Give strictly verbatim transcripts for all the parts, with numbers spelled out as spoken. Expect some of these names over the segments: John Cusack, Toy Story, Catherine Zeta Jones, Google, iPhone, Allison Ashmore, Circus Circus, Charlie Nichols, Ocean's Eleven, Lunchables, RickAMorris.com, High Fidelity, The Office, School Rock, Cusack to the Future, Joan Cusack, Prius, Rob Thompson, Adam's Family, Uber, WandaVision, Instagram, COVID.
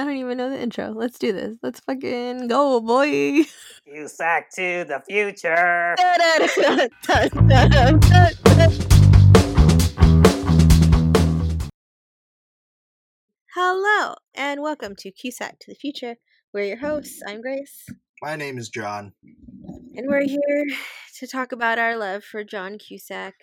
I don't even know the intro. Let's do this. Let's fucking go, boy. Cusack to the future. Hello, and welcome to Cusack to the Future. We're your hosts. I'm Grace. My name is John. And we're here to talk about our love for John Cusack,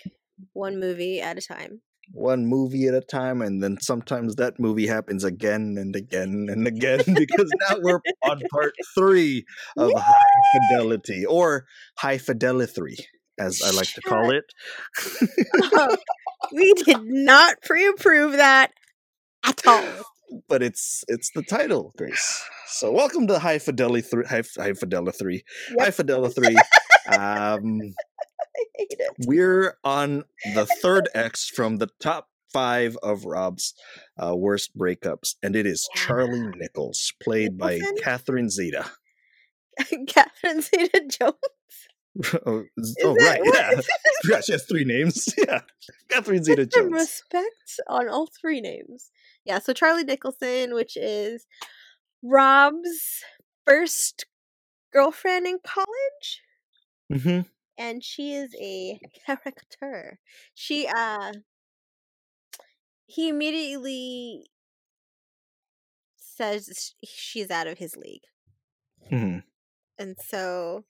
one movie at a time. One movie at a time, and then sometimes that movie happens again and again and again because now we're on part three of Yay! High Fidelity, or High Fidelity three, as I like to call it. Oh, we did not pre-approve that at all. But it's it's the title, Grace. So welcome to High Fidelity three. High, High Fidelity three. Yep. High Fidelity three. Um... We're on the third X from the top five of Rob's uh, worst breakups, and it is Charlie Nichols, played by Catherine Zeta. Catherine Zeta Jones? Oh, oh right, yeah. yeah. She has three names. Yeah, Catherine Zeta Jones. Respect on all three names. Yeah, so Charlie Nicholson, which is Rob's first girlfriend in college. Mm-hmm. And she is a character. She, uh, he immediately says she's out of his league. Mm-hmm. And so,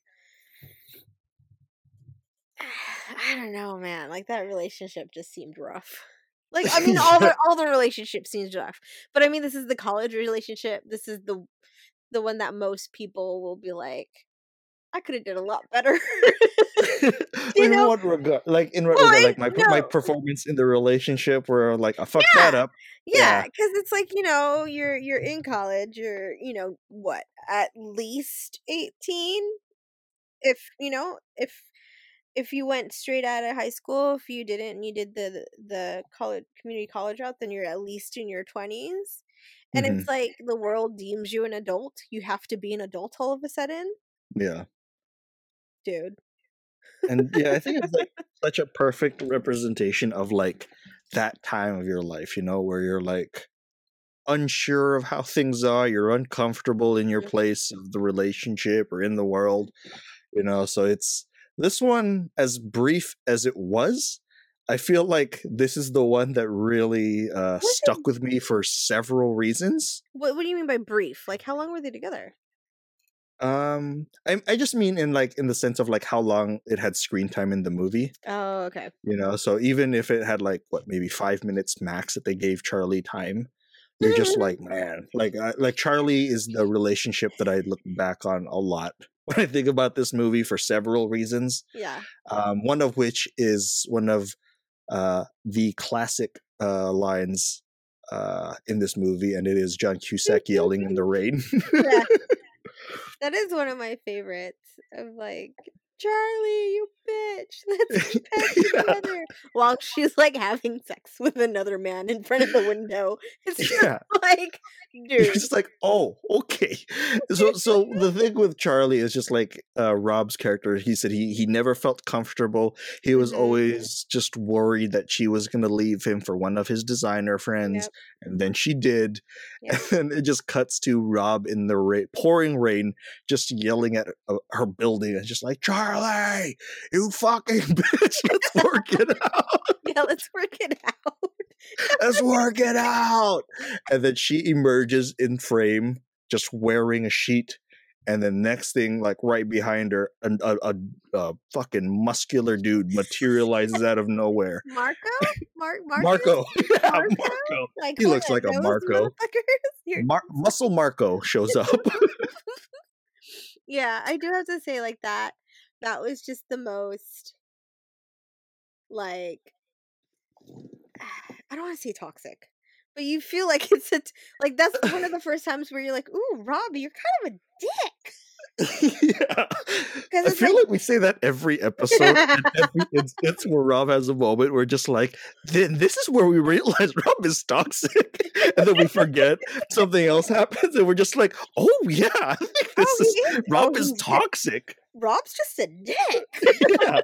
I don't know, man. Like, that relationship just seemed rough. Like, I mean, all the all the relationship seems rough. But I mean, this is the college relationship. This is the the one that most people will be like, I could have did a lot better. In know? What regard? Like in well, regard, like my no. my performance in the relationship, where like I fucked yeah. that up. Yeah, because yeah. it's like, you know, you're you're in college. You're you know what? At least eighteen. If you know if if you went straight out of high school, if you didn't, and you did the the college community college route, then you're at least in your twenties. And mm-hmm. it's like the world deems you an adult. You have to be an adult all of a sudden. Yeah. Dude. And yeah, I think it's like such a perfect representation of like that time of your life, you know, where you're like unsure of how things are, you're uncomfortable in your place of the relationship or in the world, you know. So it's this one, as brief as it was, I feel like this is the one that really uh, stuck with me for several reasons. What, what do you mean by brief? Like, how long were they together? Um, I I just mean in like in the sense of like how long it had screen time in the movie. Oh, okay. You know, so even if it had like what maybe five minutes max that they gave Charlie time, you're just like, man, like I, like Charlie is the relationship that I look back on a lot when I think about this movie for several reasons. Yeah. Um, one of which is one of uh the classic uh lines uh in this movie, and it is John Cusack yelling in the rain. Yeah. That is one of my favorites, of like, Charlie, you bitch, let's get back together. Yeah. While she's like having sex with another man in front of the window. It's just yeah. like, dude. It's just like, oh, okay. So so the thing with Charlie is just like uh, Rob's character, he said he he never felt comfortable. He was mm-hmm. always just worried that she was going to leave him for one of his designer friends. Yep. And then she did. Yep. And it just cuts to Rob in the ra- pouring rain, just yelling at her, her building. It's just like, Charlie. Charlie, you fucking bitch, let's work it out. Yeah, let's work it out. Let's work it out. And then she emerges in frame, just wearing a sheet. And then next thing, like right behind her, a, a, a, a fucking muscular dude materializes out of nowhere. Marco? Mar- Mar- Marco? Yeah, Marco? Marco. Like, he looks like a Marco. Mar- Muscle Marco shows up. Yeah, I do have to say like that. That was just the most, like, I don't want to say toxic, but you feel like it's a, like that's one of the first times where you're like, ooh, Robbie, you're kind of a dick. Yeah. I feel like, like we say that every episode, and every instance where Rob has a moment, we're just like, then this is where we realize Rob is toxic. And then we forget something else happens, and we're just like, oh, yeah, I think this oh, is, is, Rob is toxic. Rob's just a dick. Yeah.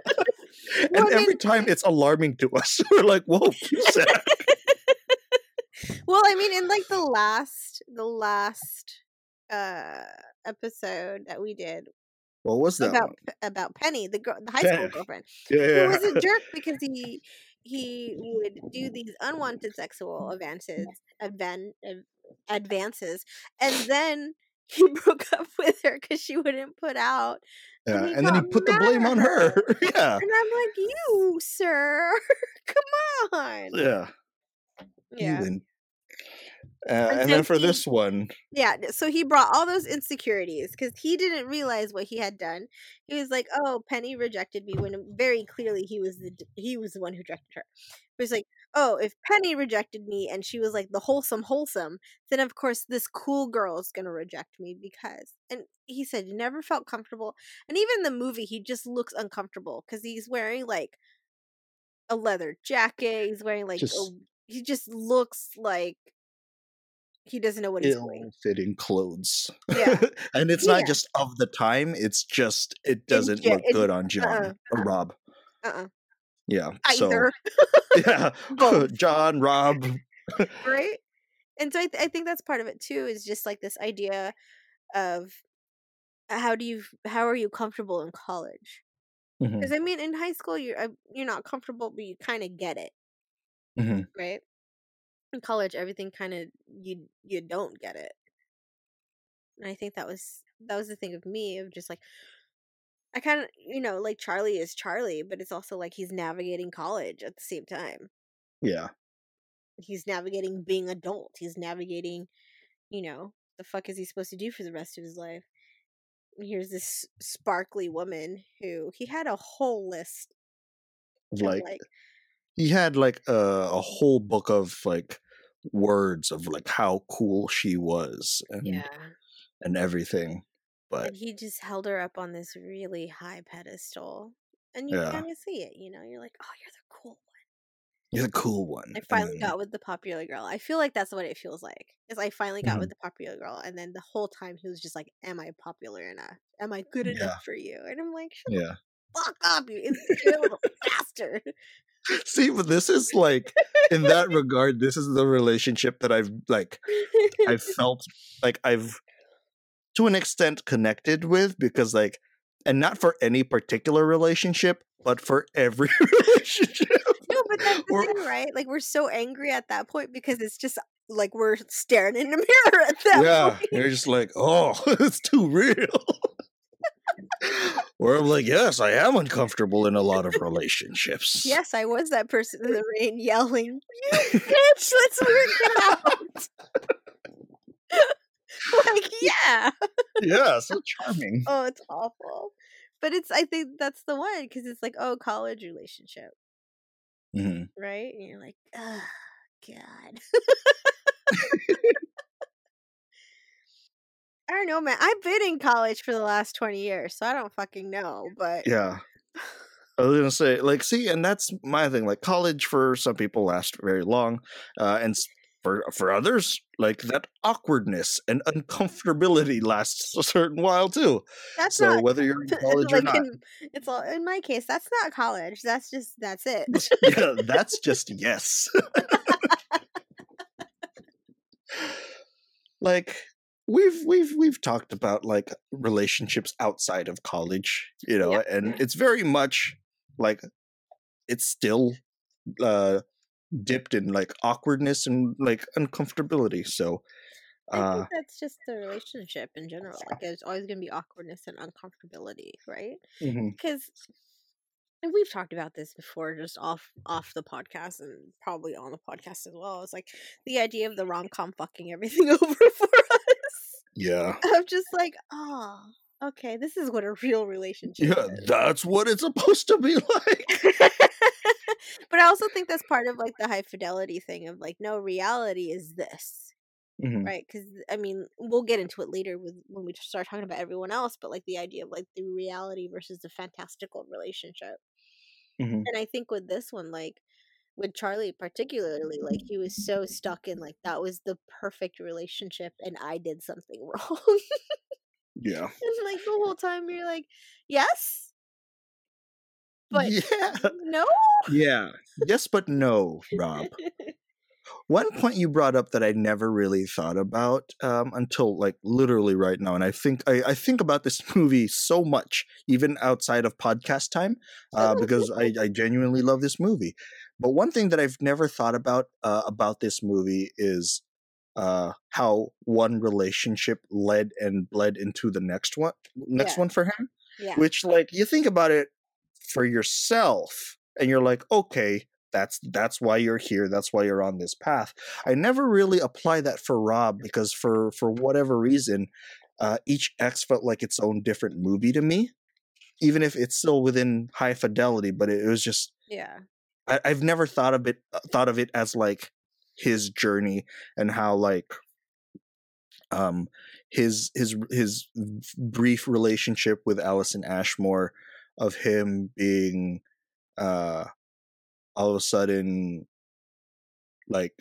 And well, every I mean, time it's alarming to us. We're like, whoa, Cusack. Well, I mean, in like the last the last uh episode that we did, what was that about, one? about Penny, the girl, the high Penny. school girlfriend, yeah, yeah. who was a jerk because he he would do these unwanted sexual advances, advan, advances, and then he broke up with her because she wouldn't put out. Yeah, and, and then he put the blame on her. Yeah, and I'm like, you, sir, come on. Yeah, yeah. Uh, and then for this one, yeah. So he brought all those insecurities because he didn't realize what he had done. He was like, "Oh, Penny rejected me," when very clearly he was the he was the one who rejected her. He was like, "Oh, if Penny rejected me and she was like the wholesome, wholesome, then of course this cool girl is gonna reject me because." And he said he never felt comfortable, and even in the movie he just looks uncomfortable because he's wearing like a leather jacket. He's wearing like just, a, he just looks like he doesn't know what he's doing. Ill-fitting clothes. Yeah, and it's yeah. not just of the time. It's just it doesn't it, look it, good on John uh-uh, or uh-uh. Rob. Uh. Uh-uh. Yeah. Either. So, yeah. Both. John, Rob. Right. And so I, th- I think that's part of it too. Is just like this idea of how do you how are you comfortable in college? Because mm-hmm. I mean, in high school you're you're not comfortable, but you kind of get it, mm-hmm. right? In college, everything kind of you you don't get it, and I think that was that was the thing of me of just like I kind of you know like Charlie is Charlie, but it's also like he's navigating college at the same time. Yeah, he's navigating being adult. He's navigating, you know, the fuck is he supposed to do for the rest of his life? And here's this sparkly woman who he had a whole list, like. like He had like a, a whole book of like words of like how cool she was and yeah. and everything, but and he just held her up on this really high pedestal, and you yeah. kind of see it. You know, you're like, oh, you're the cool one. You're the cool one. I finally then... got with the popular girl. I feel like that's what it feels like. Is I finally got mm-hmm. with the popular girl, and then the whole time he was just like, "Am I popular enough? Am I good yeah. enough for you?" And I'm like, "Shut yeah. the fuck up, you insecure bastard." See, but this is like, in that regard, this is the relationship that I've like, I've felt like I've, to an extent, connected with because like, and not for any particular relationship, but for every relationship. No, but that's the thing, right? Like, we're so angry at that point because it's just like we're staring in the mirror at that yeah, point. Yeah, you're just like, oh, it's too real. Where I'm like, yes, I am uncomfortable in a lot of relationships. Yes, I was that person in the rain yelling, you bitch, let's work out. Like, yeah. Yeah, so charming. Oh, it's awful. But it's, I think that's the one, because it's like, oh, college relationship. Mm-hmm. Right? And you're like, oh, God. I don't know, man. I've been in college for the last twenty years, so I don't fucking know, but... Yeah. I was going to say, like, see, and that's my thing. Like, college for some people lasts very long, uh, and for for others, like, that awkwardness and uncomfortability lasts a certain while, too. That's so not, whether you're in college like or not. In, it's all, in my case, that's not college. That's just, that's it. Yeah, that's just yes. Like... We've we've we've talked about like relationships outside of college, you know, yeah. and it's very much like it's still uh, dipped in like awkwardness and like uncomfortability. So uh, I think that's just the relationship in general. Like there's always going to be awkwardness and uncomfortability, right? Because mm-hmm. we've talked about this before, just off off the podcast and probably on the podcast as well. It's like the idea of the rom-com fucking everything over for. Yeah, I'm just like, oh, okay, this is what a real relationship yeah, is. That's what it's supposed to be like. But I also think that's part of like the high fidelity thing of like, no, reality is this, mm-hmm. right? Because I mean, we'll get into it later with when we start talking about everyone else, but like the idea of like the reality versus the fantastical relationship. Mm-hmm. And I think with this one, like with Charlie particularly, like he was so stuck in like that was the perfect relationship and I did something wrong. Yeah. And like the whole time you're like, yes, but yeah. no. Yeah. Yes, but no, Rob. One point you brought up that I never really thought about um, until like literally right now, and I think I, I think about this movie so much, even outside of podcast time, uh, because I, I genuinely love this movie. But one thing that I've never thought about uh, about this movie is uh, how one relationship led and bled into the next one, next yeah. one for him. Yeah. Which, like, you think about it for yourself, and you're like, okay. That's that's why you're here. That's why you're on this path. I never really apply that for Rob because for, for whatever reason, uh, each X felt like its own different movie to me, even if it's still within High Fidelity. But it, it was just yeah. I, I've never thought of it thought of it as like his journey and how like um his his his brief relationship with Allison Ashmore, of him being uh. all of a sudden, like,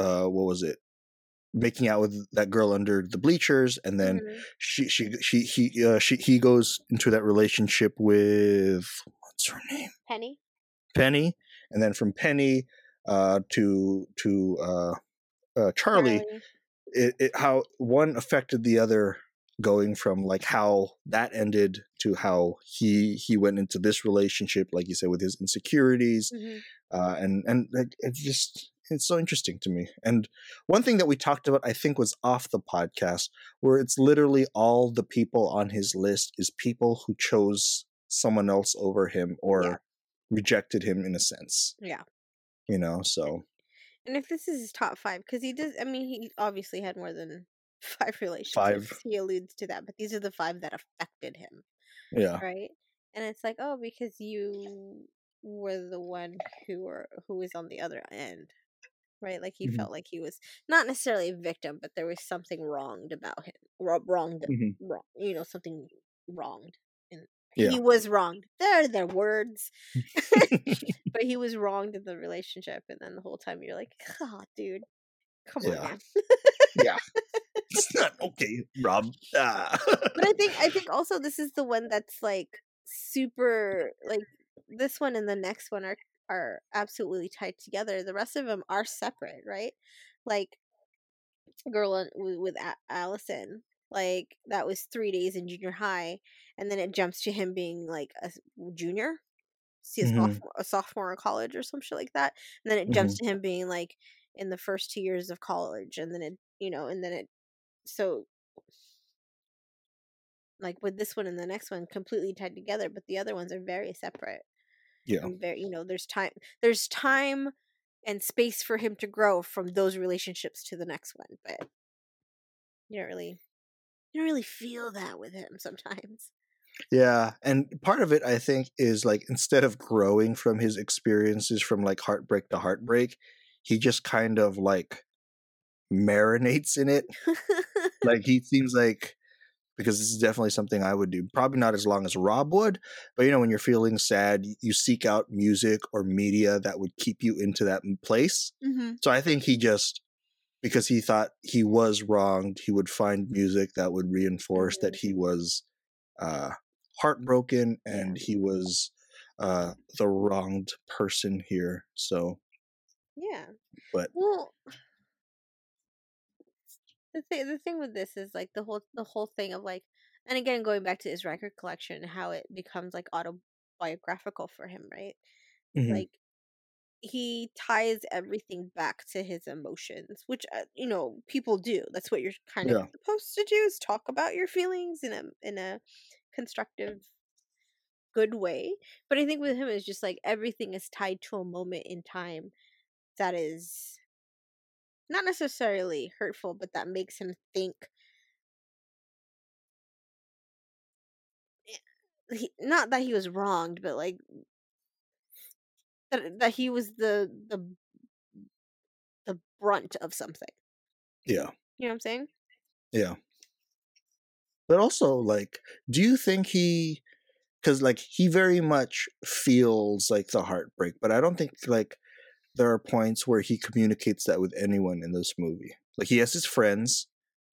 uh, what was it? Making out with that girl under the bleachers, and then mm-hmm. she, she, she, he, uh, she, he goes into that relationship with what's her name? Penny. Penny, and then from Penny, uh, to to uh, uh Charlie. Charlie. It, it how one affected the other, going from like how that ended to how he he went into this relationship, like you said, with his insecurities, mm-hmm. uh, and and like it just it's so interesting to me. And one thing that we talked about, I think, was off the podcast, where it's literally all the people on his list is people who chose someone else over him or yeah. rejected him in a sense. Yeah, you know. So, and if this is his top five, because he does, I mean, he obviously had more than. Five relationships. Five. He alludes to that, but these are the five that affected him. Yeah. Right? And it's like, oh, because you were the one who were who was on the other end. Right? Like he mm-hmm. felt like he was not necessarily a victim, but there was something wronged about him. Wronged. Mm-hmm. Wrong. You know, something wronged. And yeah. He was wronged. There, there are words. But he was wronged in the relationship. And then the whole time you're like, oh, dude. Come yeah. on, man. Yeah. It's not okay, Rob. Ah. But I think I think also this is the one that's like super like this one and the next one are are absolutely tied together. The rest of them are separate, right? Like girl with Allison, like that was three days in junior high, and then it jumps to him being like a junior, see a, mm-hmm. sophomore, a sophomore in college or some shit like that, and then it jumps mm-hmm. to him being like in the first two years of college, and then it, you know, and then it, so like with this one and the next one completely tied together, but the other ones are very separate. Yeah. And very, you know, there's time, there's time and space for him to grow from those relationships to the next one, but you don't really, you don't really feel that with him sometimes. Yeah, and part of it, I think, is like instead of growing from his experiences from like heartbreak to heartbreak, he just kind of like marinates in it. Like he seems like, because this is definitely something I would do, probably not as long as Rob would, but you know, when you're feeling sad, you seek out music or media that would keep you into that place. Mm-hmm. So I think he just, because he thought he was wronged, he would find music that would reinforce mm-hmm. that he was uh, heartbroken and he was uh, the wronged person here. So. Yeah, but well, the thing the thing with this is like the whole the whole thing of like, and again going back to his record collection, how it becomes like autobiographical for him, right? Mm-hmm. Like he ties everything back to his emotions, which uh, you know people do. That's what you're kind of yeah. supposed to do, is talk about your feelings in a in a constructive, good way. But I think with him, it's just like everything is tied to a moment in time. That is not necessarily hurtful, but that makes him think. He, not that he was wronged, but like that that he was the the the brunt of something. Yeah, you know what I'm saying. Yeah, but also like, do you think he? Because like he very much feels like the heartbreak, but I don't think like. There are points where he communicates that with anyone in this movie. Like he has his friends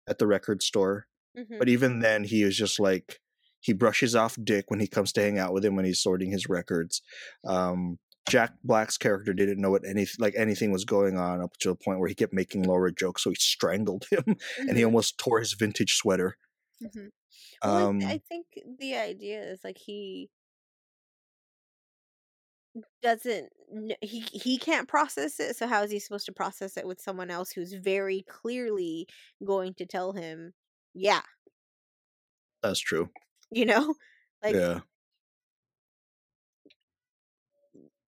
at the record store, mm-hmm. but even then he is just like, he brushes off Dick when he comes to hang out with him when he's sorting his records. Um, Jack Black's character didn't know what any like anything was going on up to the point where he kept making Laura jokes, so he strangled him, mm-hmm. and he almost tore his vintage sweater. Mm-hmm. Well, um, I think the idea is like he doesn't he he can't process it, so how is he supposed to process it with someone else who's very clearly going to tell him, yeah, that's true, you know, like yeah.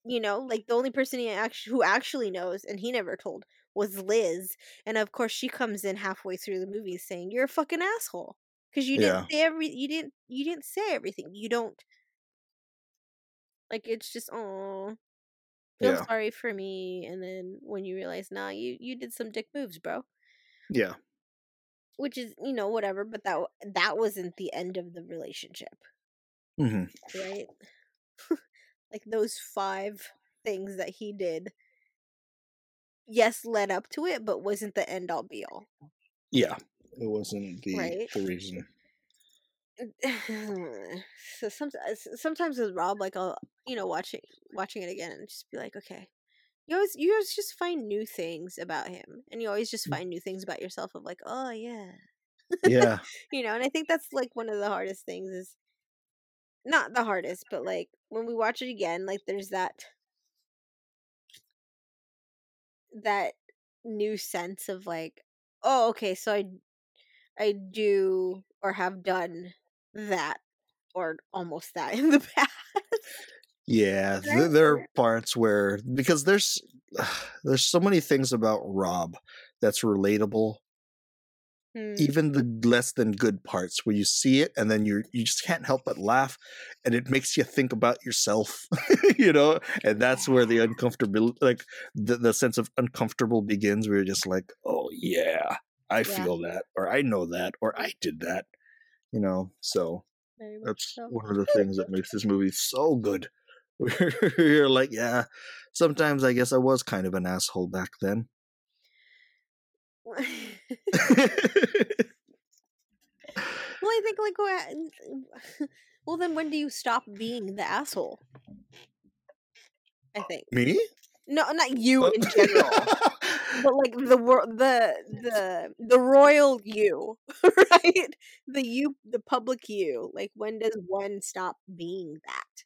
You know, like the only person he actually who actually knows, and he never told, was Liz. And of course, she comes in halfway through the movie saying, "You're a fucking asshole because you yeah. didn't say every you didn't you didn't say everything. You don't like it's just oh, feel yeah. sorry for me." And then when you realize, nah, you you did some dick moves, bro. Yeah, which is you know whatever, but that that wasn't the end of the relationship, mm-hmm. right? Like, those five things that he did, yes, led up to it, but wasn't the end-all be-all. Yeah, it wasn't the, right? the reason. So sometimes, sometimes with Rob, like, I'll, you know, watching watching it again and just be like, okay. You always, you always just find new things about him, and you always just find new things about yourself of, like, oh, yeah. Yeah. You know, and I think that's, like, one of the hardest things is, not the hardest, but, like, when we watch it again, like, there's that that new sense of, like, oh, okay, so I, I do or have done that or almost that in the past. Yeah, th- there are parts where, because there's, uh, there's so many things about Rob that's relatable. Even the less than good parts where you see it and then you you just can't help but laugh, and it makes you think about yourself, you know, and that's where the uncomfortable, like the, the sense of uncomfortable begins, where you're just like, oh yeah, I yeah. feel that, or I know that, or I did that, you know, so that's so. One of the things that makes this movie so good. You're like, yeah, sometimes I guess I was kind of an asshole back then. Well, I think like what, well then when do you stop being the asshole? I think me? No, not you in general. But like the world, the the the royal you, right? The you, the public you. Like when does one stop being that?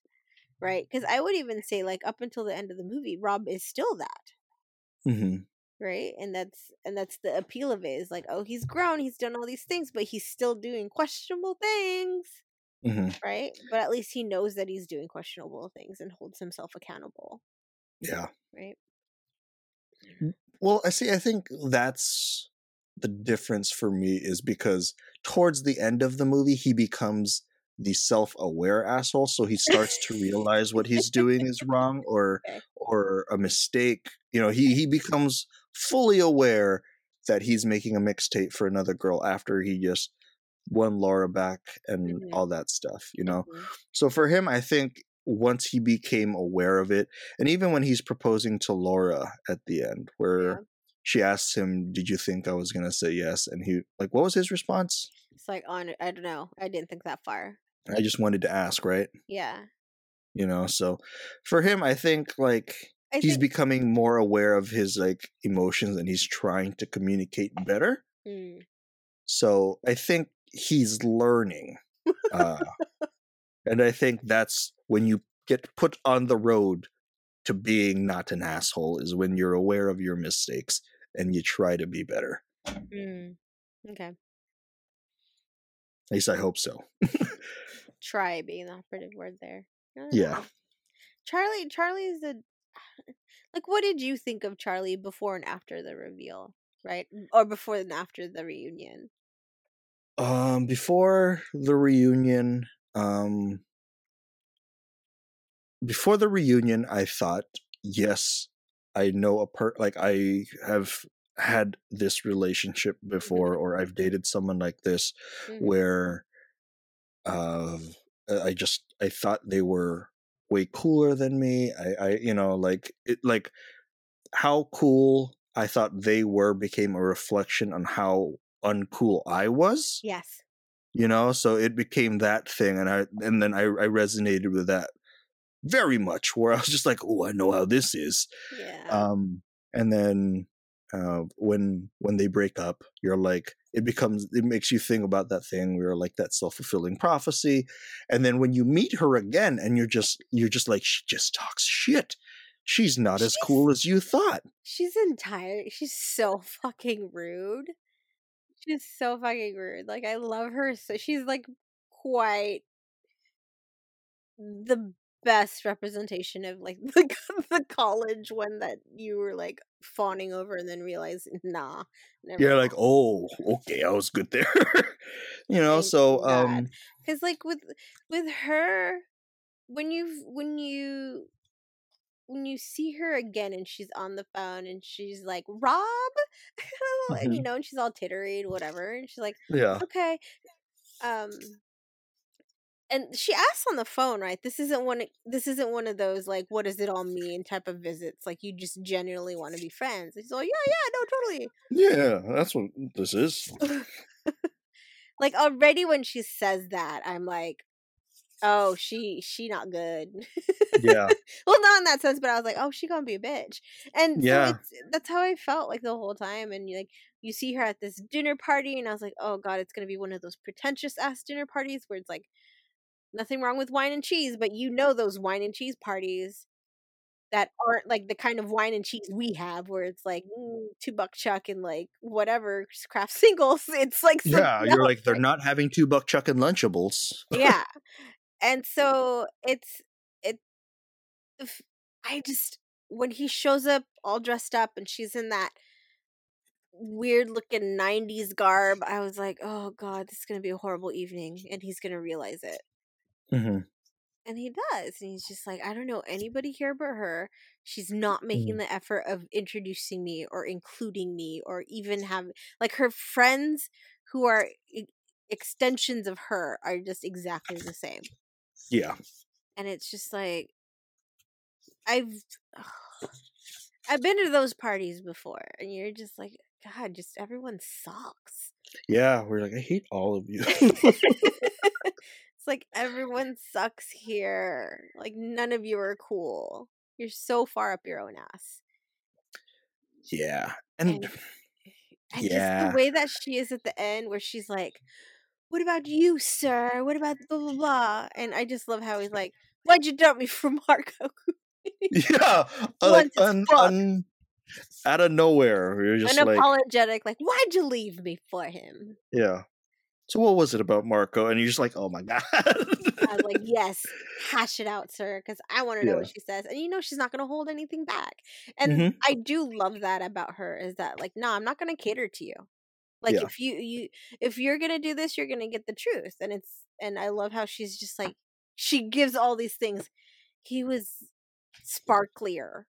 Right? Because I would even say like up until the end of the movie, Rob is still that. Mm-hmm. Right, and that's and that's the appeal of it is like, oh, he's grown, he's done all these things, but he's still doing questionable things, mm-hmm. right? But at least he knows that he's doing questionable things and holds himself accountable. Yeah. Right. Well, I see. I think that's the difference for me is because towards the end of the movie, he becomes the self-aware asshole, so he starts to realize what he's doing is wrong or or a mistake. You know, he he becomes fully aware that he's making a mixtape for another girl after he just won Laura back and mm-hmm. all that stuff, you know. Mm-hmm. So for him, I think once he became aware of it, and even when he's proposing to Laura at the end, where yeah. she asks him, "Did you think I was gonna say yes?" And he like, what was his response? It's like, on, I don't know, I didn't think that far. I just wanted to ask, right? Yeah. You know, so for him, I think like I he's think... becoming more aware of his like emotions, and he's trying to communicate better. Mm. So I think he's learning. Uh, and I think that's when you get put on the road to being not an asshole, is when you're aware of your mistakes and you try to be better. Mm. Okay. At least I hope so. Try being the operative word there. Yeah. Charlie, Charlie is a, like, what did you think of Charlie before and after the reveal, right? Or before and after the reunion? Um, before the reunion, um, before the reunion, I thought, yes, I know a per, like, I have had this relationship before, mm-hmm. or I've dated someone like this, mm-hmm. where, uh, I just, I thought they were way cooler than me. I, I, you know, like, it, like how cool I thought they were became a reflection on how uncool I was. Yes. You know, so it became that thing. And I, and then I, I resonated with that very much, where I was just like, oh, I know how this is. Yeah. Um, and then uh, when when they break up, you're like, it becomes, it makes you think about that thing. We were like that self-fulfilling prophecy. And then when you meet her again, and you're just, you're just like, she just talks shit. She's not she's, as cool as you thought. She's entire. She's so fucking rude. She's so fucking rude. Like, I love her. So she's like quite the best representation of like the, the college one that you were like fawning over and then realized, nah. Never You're mind. Like, oh, okay, I was good there. You know, Thank so God. um because like with with her, when you when you when you see her again and she's on the phone and she's like, Rob, and mm-hmm. you know, and she's all tittery and whatever, and she's like, yeah, okay, um. And she asks on the phone, right? This isn't one. This isn't one of those like, "What does it all mean?" type of visits. Like, you just genuinely want to be friends. It's like, yeah, yeah, no, totally. Yeah, that's what this is. Like, already when she says that, I'm like, oh, she she not good. Yeah. Well, not in that sense, but I was like, oh, she gonna be a bitch. And yeah, so it's, that's how I felt like the whole time. And like, you see her at this dinner party, and I was like, oh God, it's gonna be one of those pretentious ass dinner parties where it's like, nothing wrong with wine and cheese, but you know those wine and cheese parties that aren't like the kind of wine and cheese we have, where it's like mm, two buck chuck and like whatever craft singles. It's like, yeah, you're like, they're not having two buck chuck and Lunchables. Yeah, and so it's it. I just, when he shows up all dressed up and she's in that weird looking nineties garb, I was like, oh God, this is gonna be a horrible evening, and he's gonna realize it. Mm-hmm. And he does, and he's just like, I don't know anybody here but her. She's not making mm-hmm. the effort of introducing me or including me or even have like her friends who are e- extensions of her are just exactly the same. Yeah. And it's just like, I've oh, I've been to those parties before, and you're just like, God, just everyone sucks. Yeah, we're like, I hate all of you. Like, everyone sucks here. Like, none of you are cool. You're so far up your own ass. Yeah. And, and, and yeah. Just the way that she is at the end, where she's like, what about you, sir? What about blah, blah, blah? And I just love how he's like, why'd you dump me for Marco? Yeah. Like, un, un, out of nowhere. You're just unapologetic. Like, like, why'd you leave me for him? Yeah. So what was it about Marco? And you're just like, oh my God. I was like, yes, hash it out, sir, because I want to know yeah. what she says. And you know she's not going to hold anything back. And mm-hmm. I do love that about her, is that like, no, nah, I'm not going to cater to you. Like yeah. if you, you if you're going to do this, you're going to get the truth. And it's and I love how she's just like, she gives all these things. He was sparklier.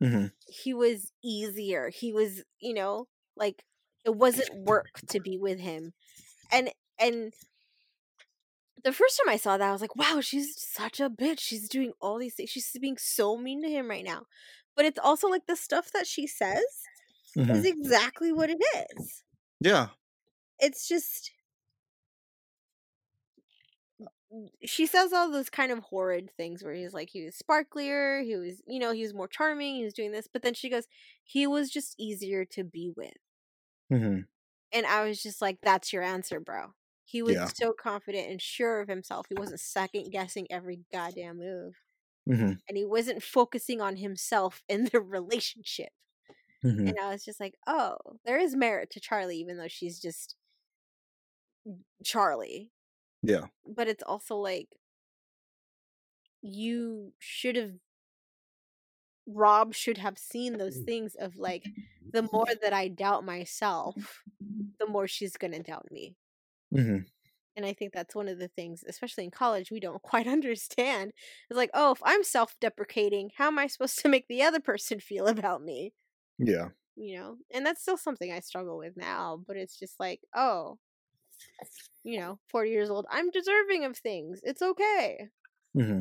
Mm-hmm. He was easier. He was, you know, like, it wasn't work to be with him. And and the first time I saw that, I was like, wow, she's such a bitch. She's doing all these things. She's being so mean to him right now. But it's also like the stuff that she says mm-hmm. is exactly what it is. Yeah. It's just, she says all those kind of horrid things where he's like, he was sparklier. He was, you know, he was more charming. He was doing this. But then she goes, he was just easier to be with. Mm-hmm. And I was just like, that's your answer, bro. He was yeah. so confident and sure of himself. He wasn't second-guessing every goddamn move. Mm-hmm. And he wasn't focusing on himself in the relationship. Mm-hmm. And I was just like, oh, there is merit to Charlie, even though she's just Charlie. Yeah. But it's also like, you should have, Rob should have seen those things of like, the more that I doubt myself, the more she's gonna doubt me. Mm-hmm. And I think that's one of the things, especially in college, we don't quite understand. It's like, oh, if I'm self-deprecating, how am I supposed to make the other person feel about me? Yeah. You know, and that's still something I struggle with now, but it's just like, oh, you know, forty years old, I'm deserving of things. It's okay. Mm-hmm.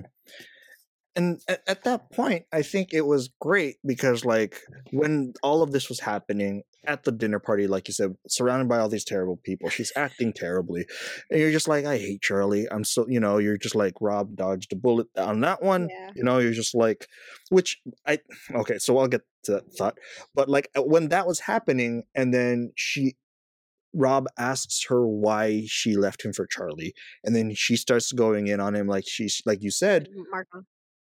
And at that point, I think it was great because, like, when all of this was happening, at the dinner party, like you said, surrounded by all these terrible people. She's acting terribly. And you're just like, I hate Charlie. I'm so, you know, you're just like, Rob dodged a bullet on that one. Yeah. You know, you're just like, which I, okay, so I'll get to that thought. But like when that was happening and then she, Rob asks her why she left him for Charlie. And then she starts going in on him. Like she's, like you said, Marco,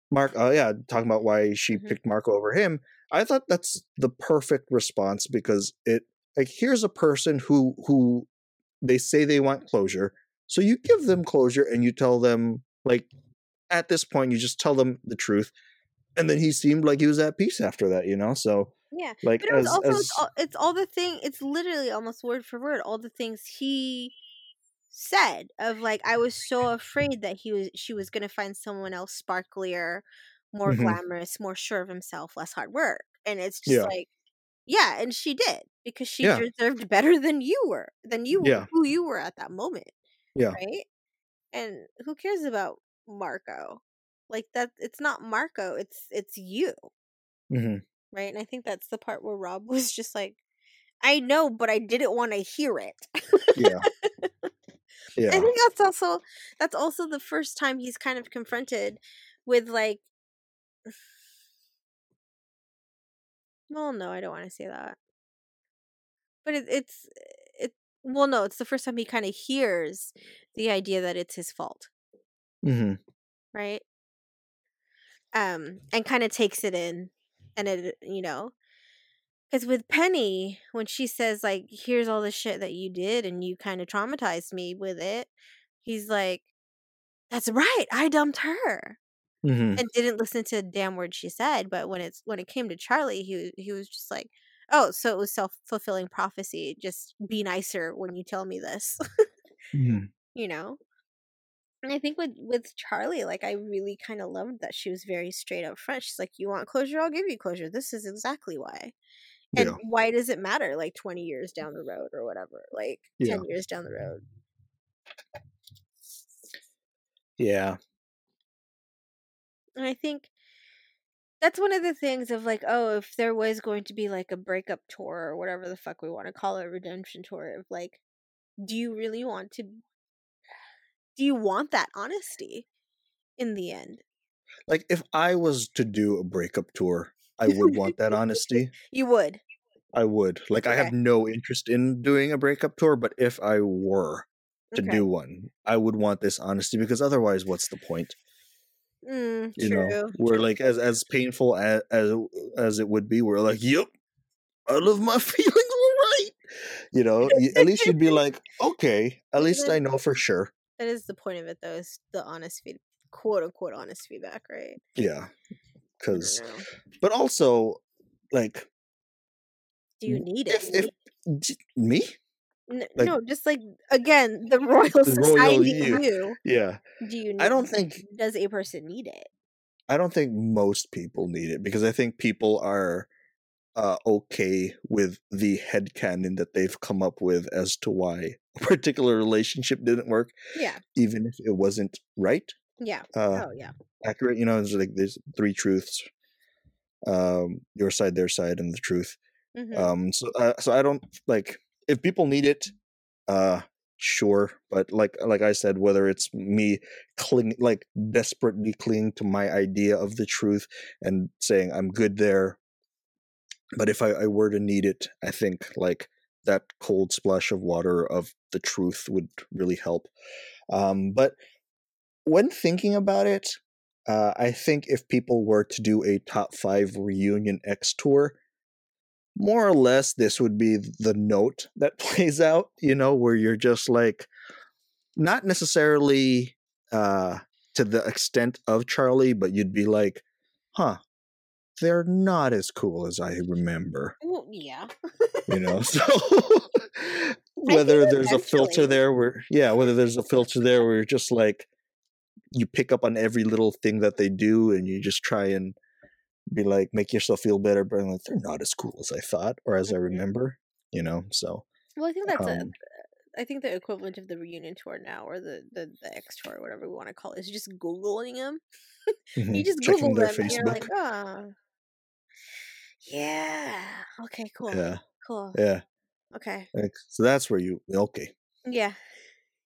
Mark, oh yeah, talking about why she mm-hmm. picked Marco over him. I thought that's the perfect response because it, like, here's a person who who they say they want closure, so you give them closure and you tell them, like, at this point you just tell them the truth, and then he seemed like he was at peace after that, you know. So yeah, like, but it was as, also, as, it's, all, it's all the thing. It's literally almost word for word all the things he said of like, I was so afraid that he was she was gonna find someone else sparklier, more mm-hmm. glamorous, more sure of himself, less hard work. And it's just yeah. like, yeah, and she did, because she yeah. deserved better than you were, than you yeah. who you were at that moment. Yeah. Right? And who cares about Marco? Like, that it's not Marco, it's it's you. Mm-hmm. Right? And I think that's the part where Rob was just like, I know, but I didn't want to hear it. Yeah. Yeah. I think that's also that's also the first time he's kind of confronted with, like, well, no, I don't want to say that, but it, it's it. Well, no, it's the first time he kind of hears the idea that it's his fault, mm-hmm. right? Um, and kind of takes it in, and it, you know, because with Penny, when she says, like, "Here's all the shit that you did, and you kind of traumatized me with it," he's like, "That's right, I dumped her." Mm-hmm. And didn't listen to a damn word she said. But when it's when it came to Charlie, he he was just like, "Oh, so it was self-fulfilling prophecy. Just be nicer when you tell me this." mm-hmm. You know? And I think with, with Charlie, like, I really kind of loved that she was very straight up front. She's like, "You want closure? I'll give you closure. This is exactly why." And yeah. why does it matter, like, twenty years down the road or whatever? Like, yeah. ten years down the road. Yeah. And I think that's one of the things of, like, oh, if there was going to be, like, a breakup tour or whatever the fuck we want to call it, redemption tour, of, like, do you really want to, do you want that honesty in the end? Like, if I was to do a breakup tour, I would want that honesty. You would. I would. Like, okay. I have no interest in doing a breakup tour, but if I were to okay. do one, I would want this honesty, because otherwise, what's the point? Mm, you true. know, we're like, as as painful as, as as it would be, we're like, yep, I love my feelings were right. You know, at least you'd be like, okay, at least I know for sure. That is the point of it, though, is the honest feedback, quote unquote honest feedback, right? Yeah, because, but also, like, do you need if, it? If, if me? No, like, no, just like, again, the royal the society royal you. Yeah. Do you need I don't think does a person need it? I don't think most people need it, because I think people are uh, okay with the headcanon that they've come up with as to why a particular relationship didn't work. Yeah. Even if it wasn't right. Yeah. Uh, oh yeah. Accurate, you know, there's like there's three truths. Um, your side, their side, and the truth. Mm-hmm. Um so uh, so I don't like if people need it, uh, sure. But like, like I said, whether it's me cling, like desperately clinging to my idea of the truth and saying I'm good there, but if I, I were to need it, I think like that cold splash of water of the truth would really help. Um, but when thinking about it, uh, I think if people were to do a top five reunion X tour, more or less, this would be the note that plays out, you know, where you're just like, not necessarily uh, to the extent of Charlie, but you'd be like, huh, they're not as cool as I remember. Well, yeah. You know, so whether there's eventually. a filter there where, yeah, whether there's a filter there where you're just like, you pick up on every little thing that they do and you just try and be like, make yourself feel better, but I'm like, they're not as cool as I thought or as I remember, you know. So well, I think that's um, a, I think the equivalent of the reunion tour now, or the the, the X tour, whatever we want to call it, is just googling them. Mm-hmm. You just Google them, and you're like, oh, yeah, okay, cool, yeah, Cool. Yeah. Okay. So that's where you okay. Yeah.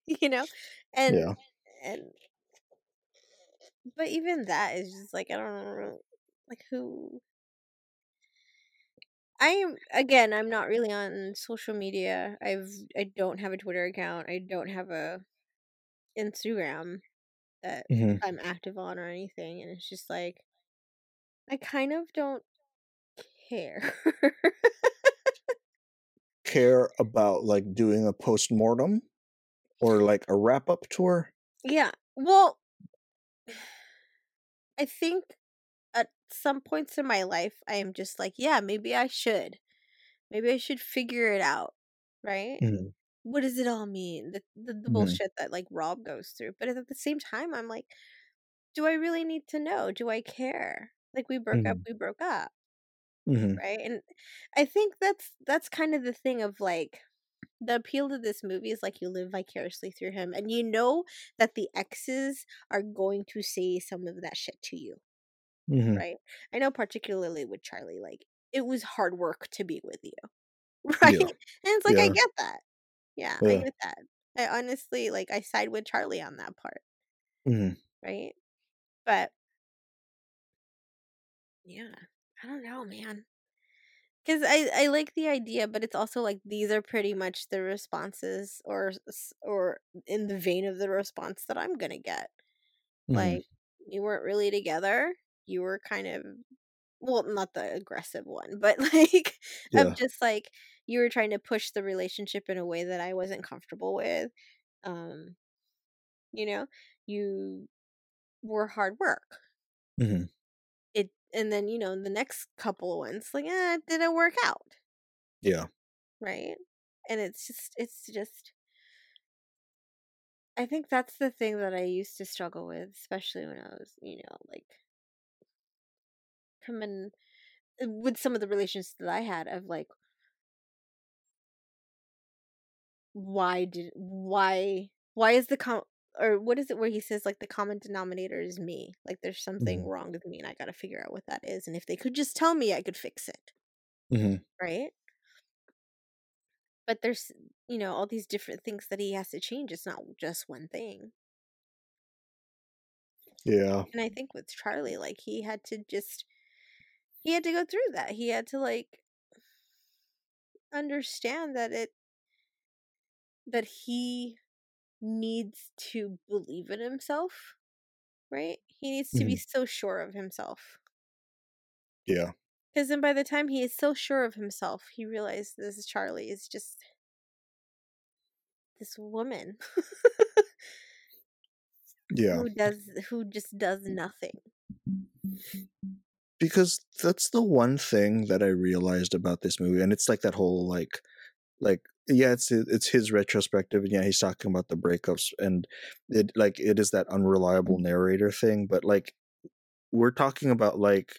You know, and yeah. and but even that is just like I don't know, like who. I'm again. I'm not really on social media. I've I don't have a Twitter account. I don't have a Instagram that mm-hmm. I'm active on or anything. And it's just like I kind of don't care. Care about like doing a post-mortem or like a wrap-up tour? Yeah. Well, I think. Some points in my life I am just like, yeah, maybe I should maybe I should figure it out, right? Mm-hmm. What does it all mean, the, the, the mm-hmm. bullshit that like Rob goes through. But at the same time I'm like, do I really need to know? Do I care? Like we broke mm-hmm. up we broke up mm-hmm. right? And I think that's that's kind of the thing of like the appeal to this movie is like you live vicariously through him, and you know that the exes are going to say some of that shit to you. Mm-hmm. Right. I know particularly with Charlie, like it was hard work to be with you. Right. Yeah. And it's like, yeah. I get that. Yeah, yeah. I get that. I honestly, like I side with Charlie on that part. Mm-hmm. Right. But yeah, I don't know, man. Because I, I like the idea, but it's also like these are pretty much the responses or, or in the vein of the response that I'm going to get. Mm-hmm. Like you weren't really together. You were kind of, well, not the aggressive one, but like yeah. I'm just like you were trying to push the relationship in a way that I wasn't comfortable with. Um, you know, you were hard work. Mm-hmm. It and then you know the next couple of ones like eh, it didn't work out. Yeah. Right. And it's just it's just. I think that's the thing that I used to struggle with, especially when I was you know like. Coming with some of the relations that I had of like why did why why is the com or what is it where he says like the common denominator is me, like there's something mm-hmm. wrong with me and I gotta figure out what that is, and if they could just tell me I could fix it. Mm-hmm. Right. But there's you know all these different things that he has to change. It's not just one thing. Yeah. And I think with Charlie like he had to just He had to go through that. He had to like understand that it that he needs to believe in himself, right? He needs to mm-hmm. be so sure of himself. Yeah. Because then by the time he is so sure of himself, he realizes this Charlie is just this woman. Yeah. Who does who just does nothing. Because that's the one thing that I realized about this movie, and it's like that whole like, like yeah, it's it's his retrospective, and yeah, he's talking about the breakups, and it like it is that unreliable narrator thing, but like we're talking about like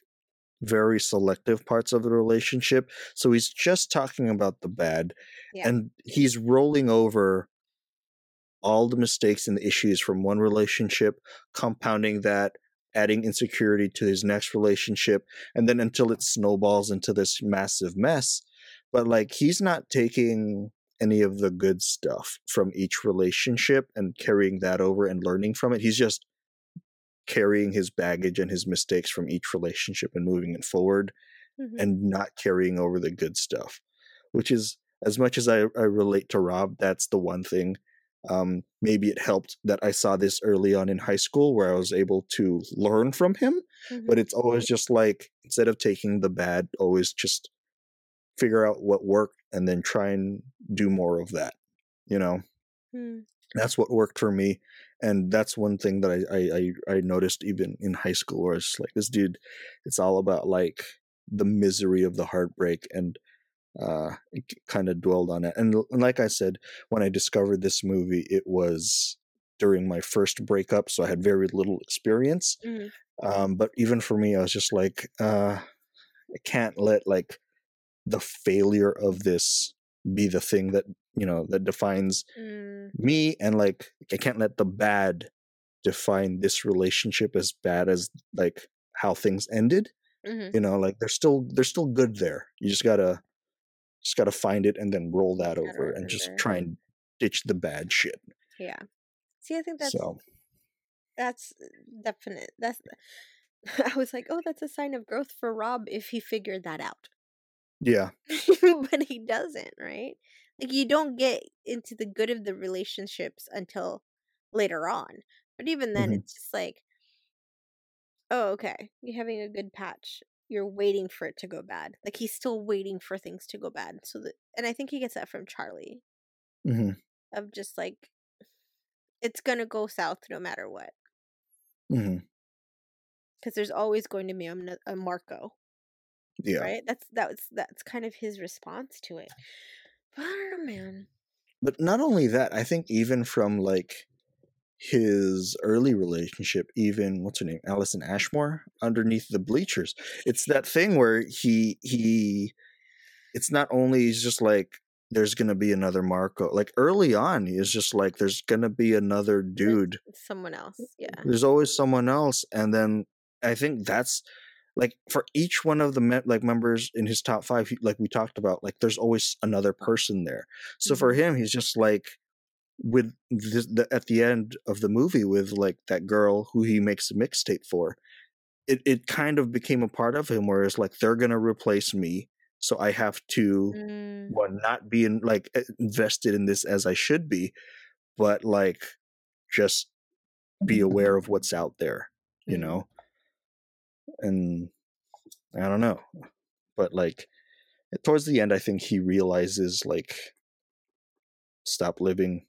very selective parts of the relationship, so he's just talking about the bad, yeah. and he's rolling over all the mistakes and the issues from one relationship, compounding that. Adding insecurity to his next relationship, and then until it snowballs into this massive mess. But like he's not taking any of the good stuff from each relationship and carrying that over and learning from it. He's just carrying his baggage and his mistakes from each relationship and moving it forward mm-hmm. and not carrying over the good stuff, which is as much as I, I relate to Rob, that's the one thing. Um, maybe it helped that I saw this early on in high school where I was able to learn from him, mm-hmm. but it's always just like, instead of taking the bad, always just figure out what worked and then try and do more of that, you know, mm. that's what worked for me. And that's one thing that I, I, I noticed even in high school where it's like, this dude, it's all about like the misery of the heartbreak and uh it kind of dwelled on it. And like I said, when I discovered this movie, it was during my first breakup, so I had very little experience. Mm-hmm. Um but even for me, I was just like uh I can't let like the failure of this be the thing that you know that defines mm. me, and like I can't let the bad define this relationship as bad as like how things ended. Mm-hmm. You know, like there's still there's still good there. You just gotta Just got to find it and then roll that over, over and just try and ditch the bad shit. Yeah. See, I think that's so. that's definite. That's I was like, oh, that's a sign of growth for Rob if he figured that out. Yeah. But he doesn't, right? Like, you don't get into the good of the relationships until later on. But even then, mm-hmm. it's just like, oh, okay, you're having a good patch. You're waiting for it to go bad. Like, he's still waiting for things to go bad. So that, and I think he gets that from Charlie. Mm-hmm. Of just like, it's going to go south no matter what. Mm-hmm. Because there's always going to be a, a Marco. Yeah. Right? That's that was, that's kind of his response to it. But I don't know, man. But not only that, I think even from, like, his early relationship, even, what's her name, Allison Ashmore, underneath the bleachers, it's that thing where he, he it's not only he's just like, there's going to be another Marco. Like, early on, he is just like, there's going to be another dude. Someone else, yeah. There's always someone else, and then I think that's, like, for each one of the me- like members in his top five, he, like we talked about, like, there's always another person there. So mm-hmm. for him, he's just like, with the, the, at the end of the movie with, like, that girl who he makes a mixtape for, it, it kind of became a part of him, whereas, like, they're going to replace me. So I have to mm. well, not be in, like, invested in this as I should be, but, like, just be aware of what's out there, you mm. know? And I don't know, but, like, towards the end, I think he realizes, like, stop living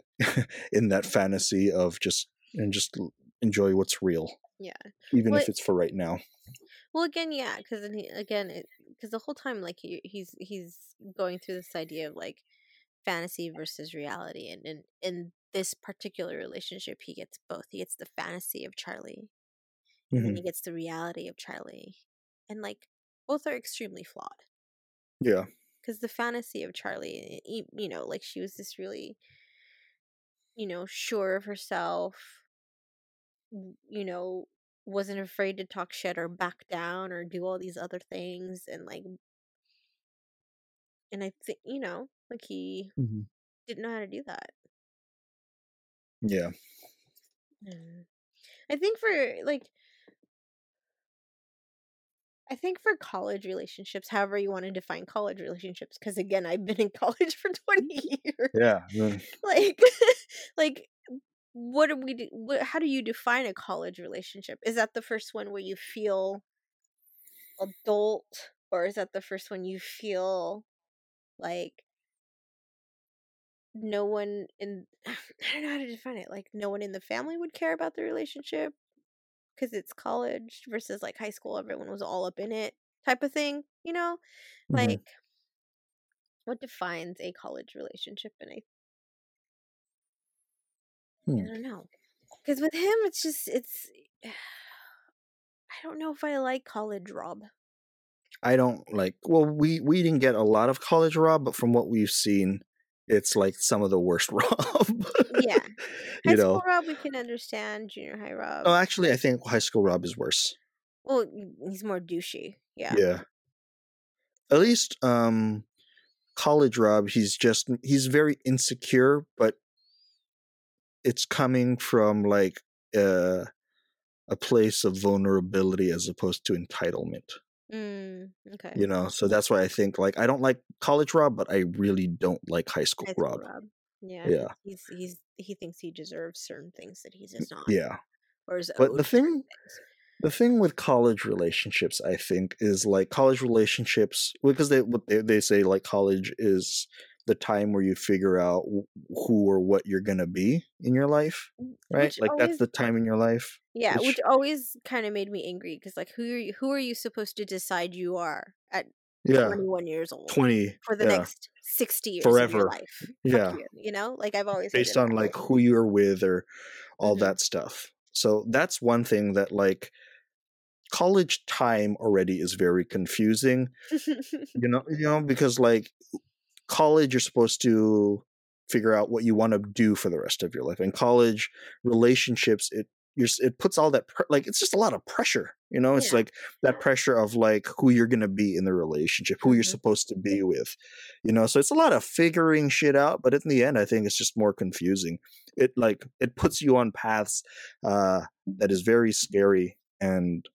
in that fantasy of just and just enjoy what's real. Yeah, even well, if it's for right now. Well, again, yeah, because again, because the whole time, like, he, he's he's going through this idea of, like, fantasy versus reality, and in in this particular relationship, he gets both. He gets the fantasy of Charlie. Mm-hmm. And he gets the reality of Charlie. And, like, both are extremely flawed. Yeah. Because the fantasy of Charlie, you know, like, she was this really, you know, sure of herself, you know, wasn't afraid to talk shit or back down or do all these other things. And, like, and I think, you know, like, he mm-hmm. didn't know how to do that. Yeah. Mm. I think for, like, I think for college relationships, however you want to define college relationships, because, again, I've been in college for twenty years. Yeah. yeah. Like, like, what do we do? What, how do you define a college relationship? Is that the first one where you feel adult, or is that the first one you feel like no one in, I don't know how to define it. Like, no one in the family would care about the relationship, because it's college versus, like, high school, everyone was all up in it type of thing, you know? Like, mm-hmm. what defines a college relationship? And I, hmm. I don't know. Because with him, it's just, it's, I don't know if I like college Rob. I don't like, well, we, we didn't get a lot of college Rob, but from what we've seen, it's, like, some of the worst Rob. Yeah. High you school know. Rob, we can understand. Junior high Rob. Oh, actually, I think high school Rob is worse. Well, he's more douchey. Yeah. Yeah. At least um, college Rob, he's just, he's very insecure, but it's coming from, like, uh, a place of vulnerability as opposed to entitlement. Mm, okay. You know, so that's why I think, like, I don't like college Rob, but I really don't like high school, high school Rob. Rob. Yeah, yeah. He's, he's he thinks he deserves certain things that he does not. Yeah, or is but the thing, things. the thing with college relationships, I think, is, like, college relationships, because they what they, they say, like, college is the time where you figure out who or what you're gonna be in your life, right? Which like always, that's the time in your life. Yeah, which, which always kind of made me angry because, like, who are you, who are you supposed to decide you are at yeah. twenty-one years old? twenty for the yeah. next sixty years forever. Of your life. Yeah, you, you know, like I've always based on like who you're with or all mm-hmm. that stuff. So that's one thing that like. College time already is very confusing, you know, you know because like. College, you're supposed to figure out what you want to do for the rest of your life. In college relationships, it you're, it puts all that, pr- like, it's just a lot of pressure, you know, it's yeah. like that pressure of like who you're going to be in the relationship, who mm-hmm. you're supposed to be with, you know, so it's a lot of figuring shit out. But in the end, I think it's just more confusing. It like, it puts you on paths uh, that is very scary. And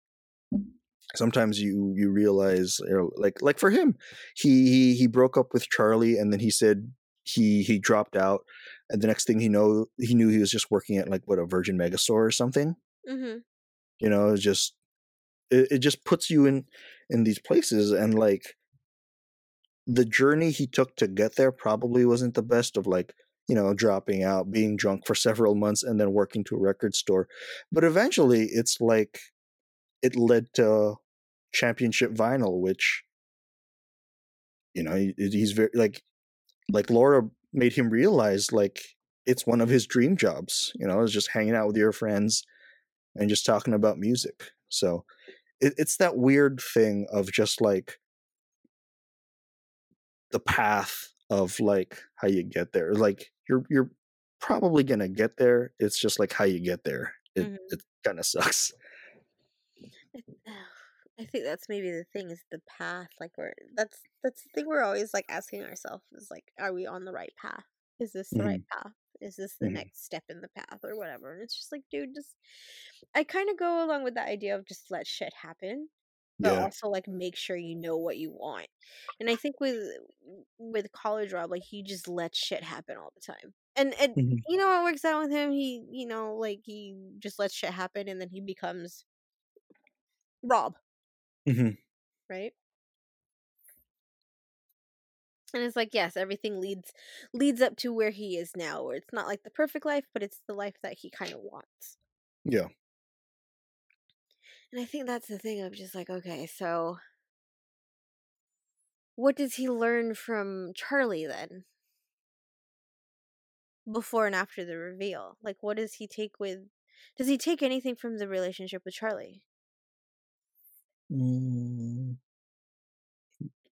sometimes you, you realize, you know, like, like for him, he, he, he broke up with Charlie, and then he said he, he dropped out. And the next thing he know, he knew he was just working at like what a Virgin Megastore or something. Mm-hmm. You know, it's just it, it just puts you in in these places, and like the journey he took to get there probably wasn't the best. Of like, you know, dropping out, being drunk for several months, and then working to a record store. But eventually, it's like it led to Championship Vinyl, which, you know, he, he's very like like Laura. Made him realize like it's one of his dream jobs, you know, is just hanging out with your friends and just talking about music. So it, it's that weird thing of just like the path of like how you get there. Like you're, you're probably going to get there. It's just like how you get there. It, mm-hmm. it kind of sucks. I think that's maybe the thing is the path. Like we're that's that's the thing we're always like asking ourselves is like, are we on the right path? Is this the mm-hmm. right path? Is this the mm-hmm. next step in the path or whatever? And it's just like, dude, just I kind of go along with the idea of just let shit happen, but yeah. also like make sure you know what you want. And I think with with college Rob, like he just let shit happen all the time. And and mm-hmm. you know what works out with him? He you know like he just lets shit happen, and then he becomes Rob. Mm-hmm. Right, and it's like yes, everything leads leads up to where he is now, where it's not like the perfect life, but it's the life that he kind of wants. Yeah, and I think that's the thing. I'm just like, okay, so what does he learn from Charlie then? Before and after the reveal, like, what does he take with? Does he take anything from the relationship with Charlie?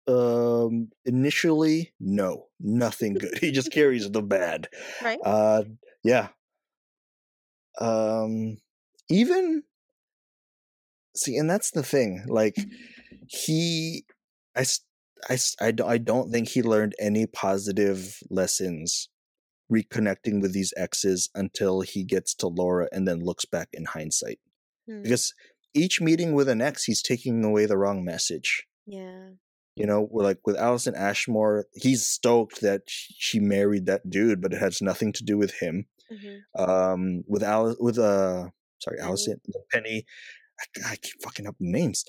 Um initially no, nothing good. He just carries the bad, right? Uh yeah um even see, and that's the thing, like he I, I, I, I don't think he learned any positive lessons reconnecting with these exes until he gets to Laura and then looks back in hindsight. hmm. Because each meeting with an ex, he's taking away the wrong message. Yeah. You know, we're like with Allison Ashmore, he's stoked that she married that dude, but it has nothing to do with him. Mm-hmm. Um, with Al, with uh, sorry, Penny. Allison, Penny, I, I keep fucking up names.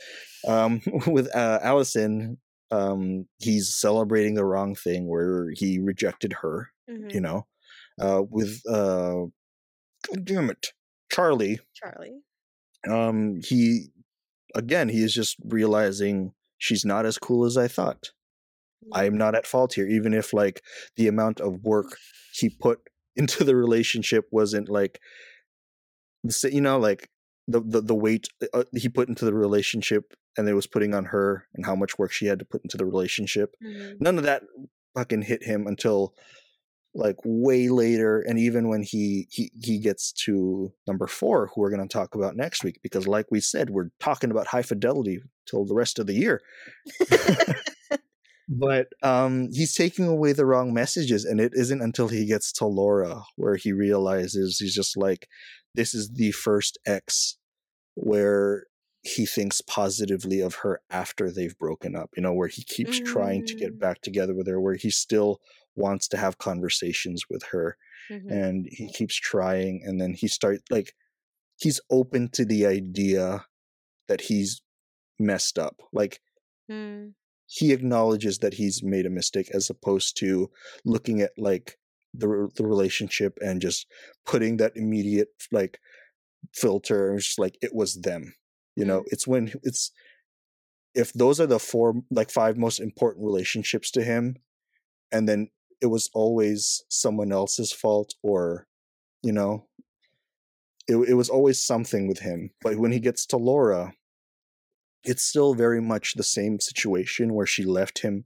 Um, with uh, Allison, um, he's celebrating the wrong thing where he rejected her. Mm-hmm. You know, uh, with uh, God damn it, Charlie. Charlie. Um, he, again, he is just realizing she's not as cool as I thought. I am not at fault here, even if like the amount of work he put into the relationship wasn't like, you know, like the the, the weight uh, he put into the relationship and it was putting on her and how much work she had to put into the relationship. Mm-hmm. None of that fucking hit him until like way later, and even when he he he gets to number four, who we're going to talk about next week, because like we said, we're talking about High Fidelity till the rest of the year. But um he's taking away the wrong messages, and it isn't until he gets to Laura where he realizes he's just like, this is the first ex where he thinks positively of her after they've broken up, you know, where he keeps mm. trying to get back together with her, where he still wants to have conversations with her. Mm-hmm. And he keeps trying, and then he starts like he's open to the idea that he's messed up, like mm. he acknowledges that he's made a mistake, as opposed to looking at like the the relationship and just putting that immediate like filter, just like it was them, you know. Mm. It's when it's if those are the four like five most important relationships to him, and then it was always someone else's fault, or, you know, it it was always something with him. But when he gets to Laura, it's still very much the same situation where she left him,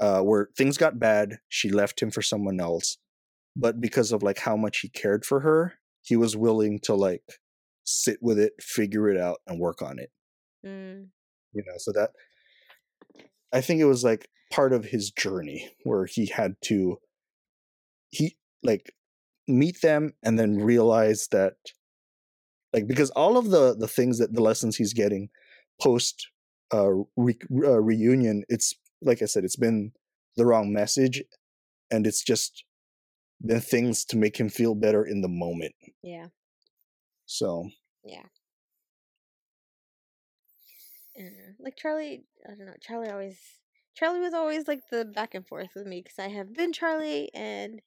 uh, where things got bad. She left him for someone else, but because of like how much he cared for her, he was willing to like sit with it, figure it out, and work on it. Mm. You know, so that, I think it was like part of his journey where he had to, he like meet them and then realize that, like, because all of the, the things that the lessons he's getting post uh, re, uh, reunion, it's like I said, it's been the wrong message, and it's just been things to make him feel better in the moment. Yeah. So. Yeah. Like Charlie, I don't know. Charlie always, Charlie was always like the back and forth with me, because I have been Charlie and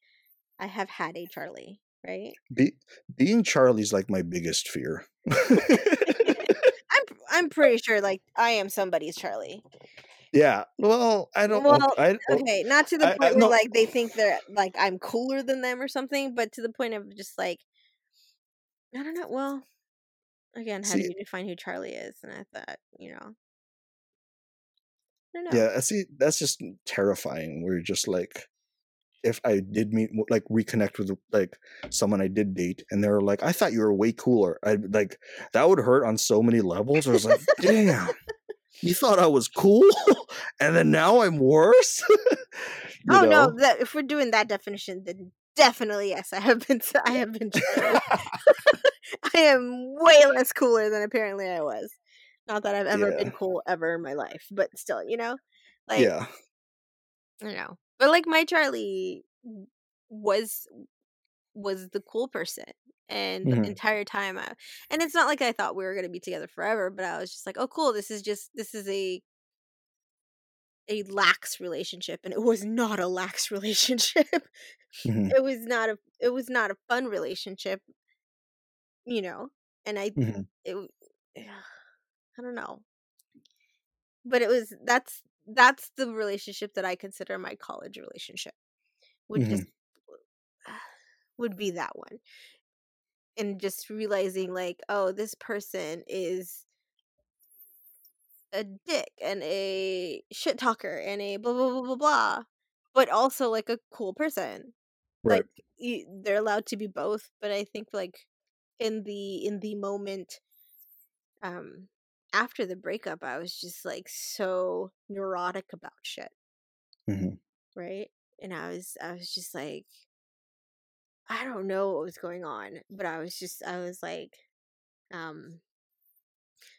I have had a Charlie, right? Be, being Charlie's like my biggest fear. I'm I'm pretty sure like I am somebody's Charlie. Yeah. Well, I don't. Well, I, I, okay, not to the point I, I, where no. like they think they're like I'm cooler than them or something, but to the point of just like I don't know. Well. Again, how see, do you define who Charlie is? And I thought, you know, I don't know. Yeah, I see. That's just terrifying. We're just like, if I did meet, like, reconnect with like someone I did date, and they're like, "I thought you were way cooler." I like that would hurt on so many levels. I was like, "Damn, you thought I was cool, and then now I'm worse." Oh know? No! That, if we're doing that definition, then definitely yes, I have been. I have been. Charlie. I am way less cooler than apparently I was. Not that I've ever yeah. been cool ever in my life, but still, you know, like, yeah. I don't know, but like my Charlie was was the cool person, and mm-hmm. the entire time, I, and it's not like I thought we were gonna be together forever, but I was just like, oh, cool, this is just this is a a lax relationship, and it was not a lax relationship. Mm-hmm. It was not a it was not a fun relationship. You know, and I, mm-hmm. it, I don't know, but it was, that's, that's the relationship that I consider my college relationship would mm-hmm. just, would be that one. And just realizing like, oh, this person is a dick and a shit talker and a blah, blah, blah, blah, blah, but also like a cool person. Right. Like you, they're allowed to be both, but I think like, in the in the moment um after the breakup I was just like so neurotic about shit. Mm-hmm. Right? And I was I was just like I don't know what was going on, but I was just I was like um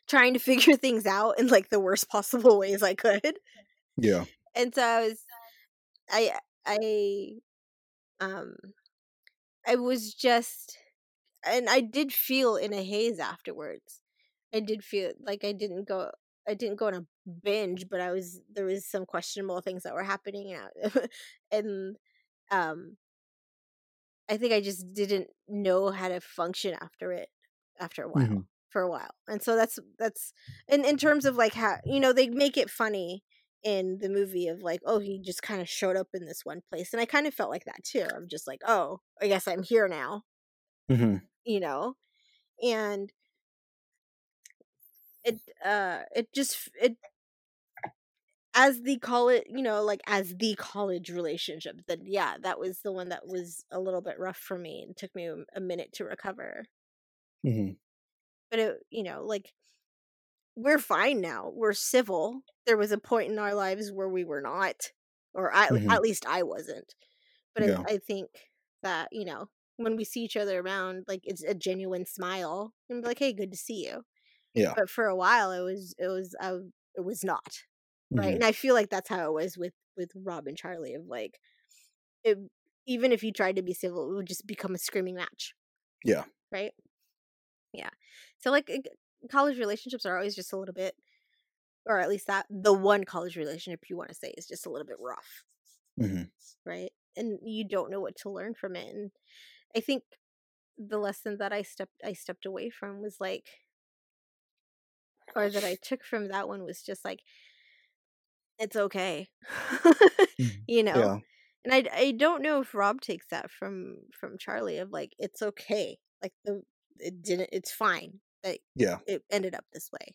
trying to figure things out in like the worst possible ways I could. Yeah. And so I was I I um I was just and I did feel in a haze afterwards. I did feel like I didn't go, I didn't go on a binge, but I was, there was some questionable things that were happening. And, and um, I think I just didn't know how to function after it, after a while, mm-hmm. for a while. And so that's, that's, and in terms of like how, you know, they make it funny in the movie of like, oh, he just kind of showed up in this one place. And I kind of felt like that too. I'm just like, oh, I guess I'm here now. Mm-hmm. You know, and it uh it just it as the college you know like as the college relationship then yeah that was the one that was a little bit rough for me and took me a minute to recover. Mm-hmm. But it you know like we're fine now, we're civil. There was a point in our lives where we were not, or I mm-hmm. at least I wasn't, but yeah. I, I think that you know when we see each other around, like it's a genuine smile and be like, hey, good to see you. Yeah. But for a while it was, it was, I, it was not. Right. Mm-hmm. And I feel like that's how it was with, with Rob and Charlie of like, it, even if you tried to be civil, it would just become a screaming match. Yeah. Right. Yeah. So like college relationships are always just a little bit, or at least that the one college relationship you want to say is just a little bit rough. Mm-hmm. Right. And you don't know what to learn from it. And, I think the lesson that I stepped I stepped away from was like, or that I took from that one was just like, it's okay, you know. Yeah. And I, I don't know if Rob takes that from from Charlie of like it's okay, like the it didn't it's fine that yeah it ended up this way,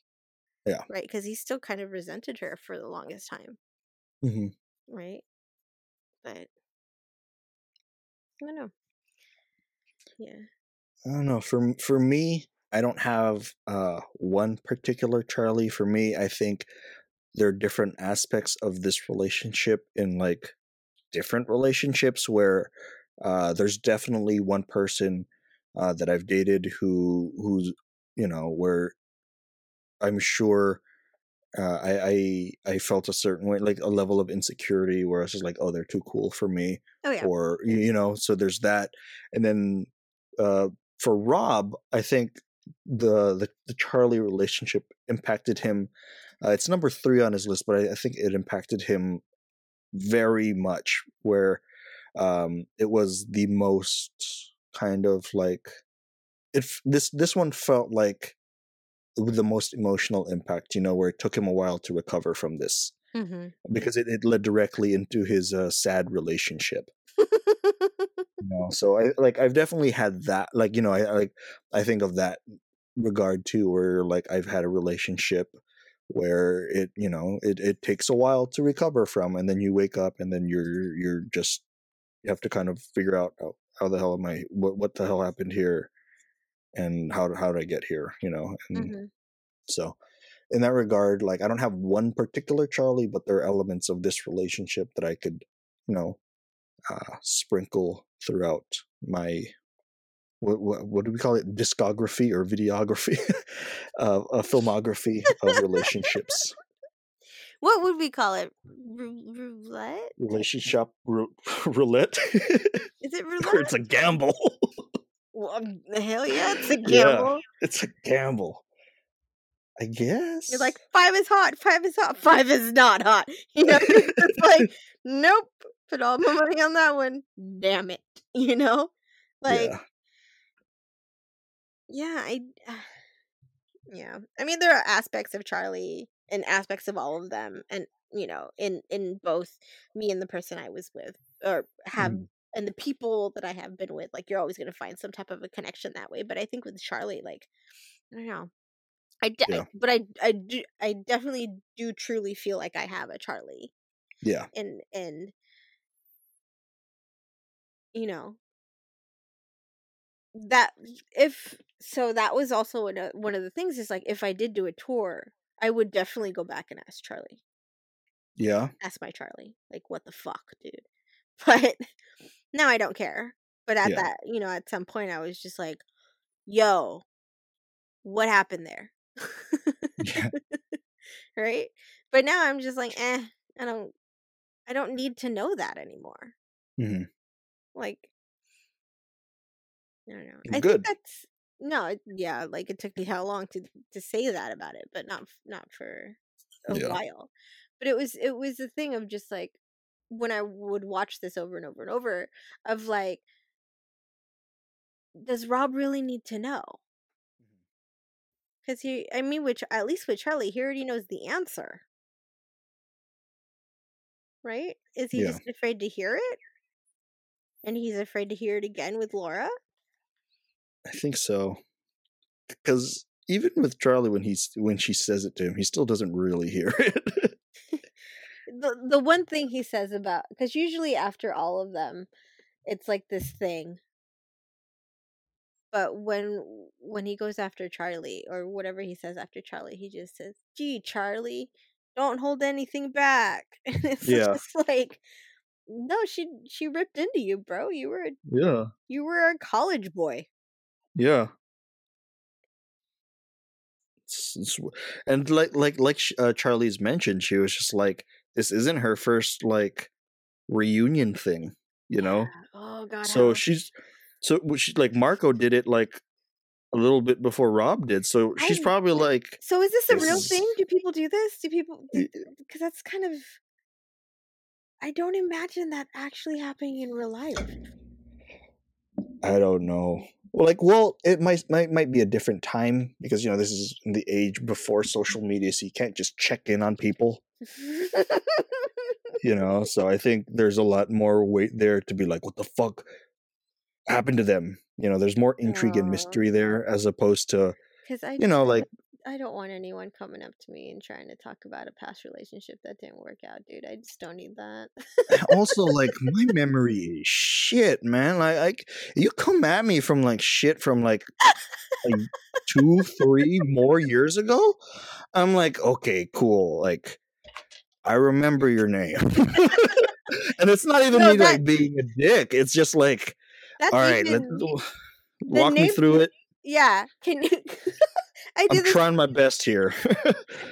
yeah right because he still kind of resented her for the longest time, mm-hmm. right? But I don't know. Yeah, I don't know. For for me, I don't have uh, one particular Charlie for me. I think there are different aspects of this relationship in like different relationships where uh, there's definitely one person uh, that I've dated who, who's, you know, where I'm sure uh, I, I, I felt a certain way, like a level of insecurity where I was just like, oh, they're too cool for me. Oh, yeah. Or, you know, so there's that. And then uh, for Rob, I think, The, the the Charlie relationship impacted him. Uh, it's number three on his list, but I, I think it impacted him very much, where um, it was the most kind of like, if this this one felt like the most emotional impact, you know, where it took him a while to recover from this, mm-hmm. because it, it led directly into his uh, sad relationship. You know, so I like I've definitely had that, like, you know, I like I think of that regard too, where like I've had a relationship where it, you know, it, it takes a while to recover from, and then you wake up and then you're you're just you have to kind of figure out how, how the hell am I what what the hell happened here and how how did I get here, you know? And mm-hmm. so in that regard, like I don't have one particular Charlie, but there are elements of this relationship that I could, you know, uh, sprinkle throughout my what, what what do we call it discography or videography uh, a filmography of relationships. What would we call it? Roulette? Relationship r- roulette? Is it roulette? Or it's a gamble. Well, hell yeah, it's a gamble. Yeah, it's a gamble. I guess. You're like, five is hot, five is hot, five is not hot. You know, it's like, nope. Put all my money on that one. Damn it. You know? Like, yeah, yeah I, uh, yeah. I mean, there are aspects of Charlie and aspects of all of them. And, you know, in, in both me and the person I was with or have, mm. and the people that I have been with, like, you're always going to find some type of a connection that way. But I think with Charlie, like, I don't know. I, de- yeah. I but I, I do, I definitely do truly feel like I have a Charlie. Yeah. And, and, you know, that if so that was also one of, one of the things is like, if I did do a tour, I would definitely go back and ask Charlie. Yeah. Ask my Charlie, like, what the fuck, dude? But now I don't care. But at yeah. that, you know, at some point I was just like, yo, what happened there? Yeah. Right? But now I'm just like, eh, I don't, I don't need to know that anymore. Mm-hmm. Like, I don't know. You're I good. think that's no, it, yeah. Like, it took me how long to to say that about it, but not not for a yeah. while. But it was it was a thing of just like when I would watch this over and over and over of like, does Rob really need to know? Because he, I mean, which at least with Charlie, he already knows the answer, right? Is he yeah. just afraid to hear it? And he's afraid to hear it again with Laura? I think so. Because even with Charlie, when he's when she says it to him, he still doesn't really hear it. the the one thing he says about... Because usually after all of them, it's like this thing. But when when he goes after Charlie, or whatever he says after Charlie, he just says, gee, Charlie, don't hold anything back. And it's yeah. just like... No, she she ripped into you, bro. You were a, yeah. You were a college boy. Yeah. It's, it's, and like like like uh, Charlie's mentioned, she was just like, this isn't her first like reunion thing, you know. Yeah. Oh god. So how... she's so she like Marco did it like a little bit before Rob did. So she's I, probably like. So is this a this real is... thing? Do people do this? Do people? Because that's kind of. I don't imagine that actually happening in real life. I don't know. Like, well, it might, might might be a different time because, you know, this is the age before social media, so you can't just check in on people. You know, so I think there's a lot more weight there to be like, what the fuck happened to them? You know, there's more intrigue oh. and mystery there as opposed to, I you know, like... I don't want anyone coming up to me and trying to talk about a past relationship that didn't work out, dude. I just don't need that. Also, like, my memory is shit, man. Like, I, you come at me from, like, shit from, like, like two, three more years ago. I'm like, okay, cool. Like, I remember your name. And it's not even no, me that, like being a dick. It's just like, all right, let's, walk name, me through it. Yeah. Can you... I do I'm this, trying my best here.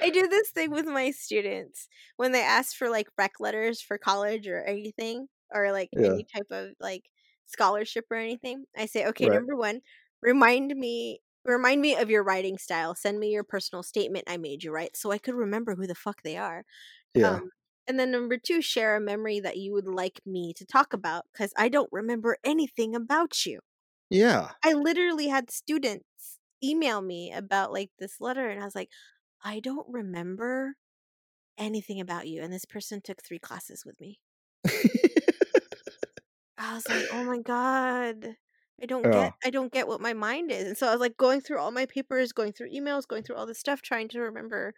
I do this thing with my students when they ask for like rec letters for college or anything, or like yeah. any type of like scholarship or anything. I say, okay, right. number one, remind me, remind me of your writing style. Send me your personal statement I made you write, so I could remember who the fuck they are. Yeah. Um, and then number two, share a memory that you would like me to talk about, because I don't remember anything about you. Yeah. I literally had students email me about like this letter, and I was like, I don't remember anything about you, and this person took three classes with me. I was like, oh my god, I don't yeah. get I don't get what my mind is. And so I was like going through all my papers, going through emails, going through all this stuff, trying to remember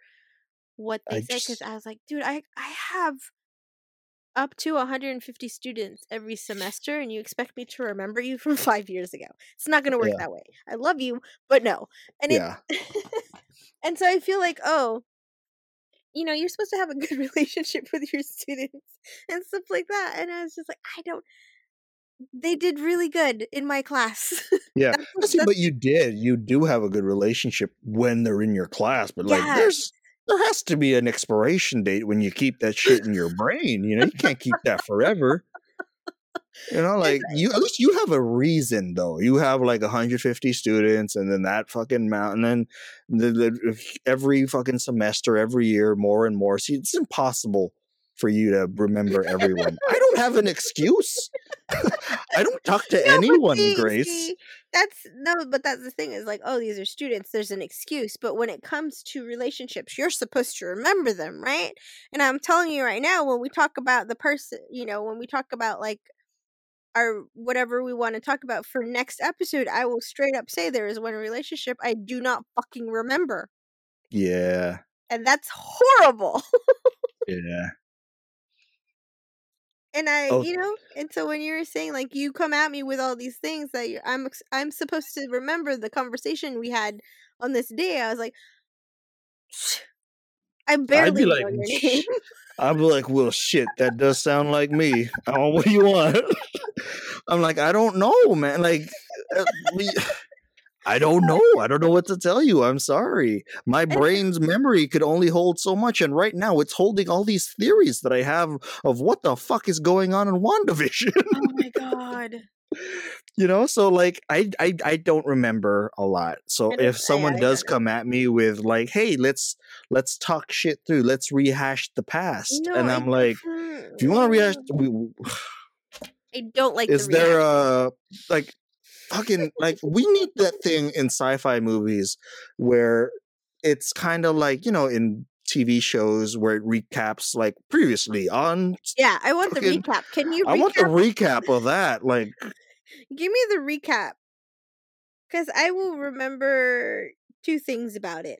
what they I said, because just... I was like, dude, I I have up to one hundred fifty students every semester, and you expect me to remember you from five years ago. It's not going to work yeah. that way. I love you, but no. And yeah. it, and so I feel like, oh, you know, you're supposed to have a good relationship with your students and stuff like that. And I was just like, I don't, they did really good in my class. Yeah. that's, Listen, that's, but you did, you do have a good relationship when they're in your class, but like yeah. there's, there has to be an expiration date when you keep that shit in your brain. You know, you can't keep that forever. You know, like you, at least you have a reason though. You have like one hundred fifty students, and then that fucking mountain, and the, the, every fucking semester, every year, more and more. See, it's impossible for you to remember everyone. I don't have an excuse. I don't talk to no, anyone, see, Grace. See, that's no, but that's the thing is like, oh, these are students. There's an excuse. But when it comes to relationships, you're supposed to remember them, right? And I'm telling you right now, when we talk about the person, you know, when we talk about like our whatever we want to talk about for next episode, I will straight up say there is one relationship I do not fucking remember. Yeah. And that's horrible. Yeah. And I, oh. you know, and so when you were saying, like, you come at me with all these things that you're, I'm I'm supposed to remember the conversation we had on this day, I was like, I barely know like, your name. I'd be like, well, shit, that does sound like me. Oh, what do you want? I'm like, I don't know, man. Like, I don't know. I don't know what to tell you. I'm sorry. My brain's memory could only hold so much. And right now it's holding all these theories that I have of what the fuck is going on in WandaVision. Oh my God. You know, so like I, I, I don't remember a lot. So if someone does come at me with like, hey, let's let's talk shit through. Let's rehash the past. No, and I'm like, if you want to rehash. We, I don't like is the there a like. Fucking like we need that thing in sci-fi movies where it's kind of like, you know, in T V shows where it recaps like previously on. Yeah, I want fucking, the recap. Can you? Recap? I want the recap of that. Like, give me the recap, because I will remember two things about it.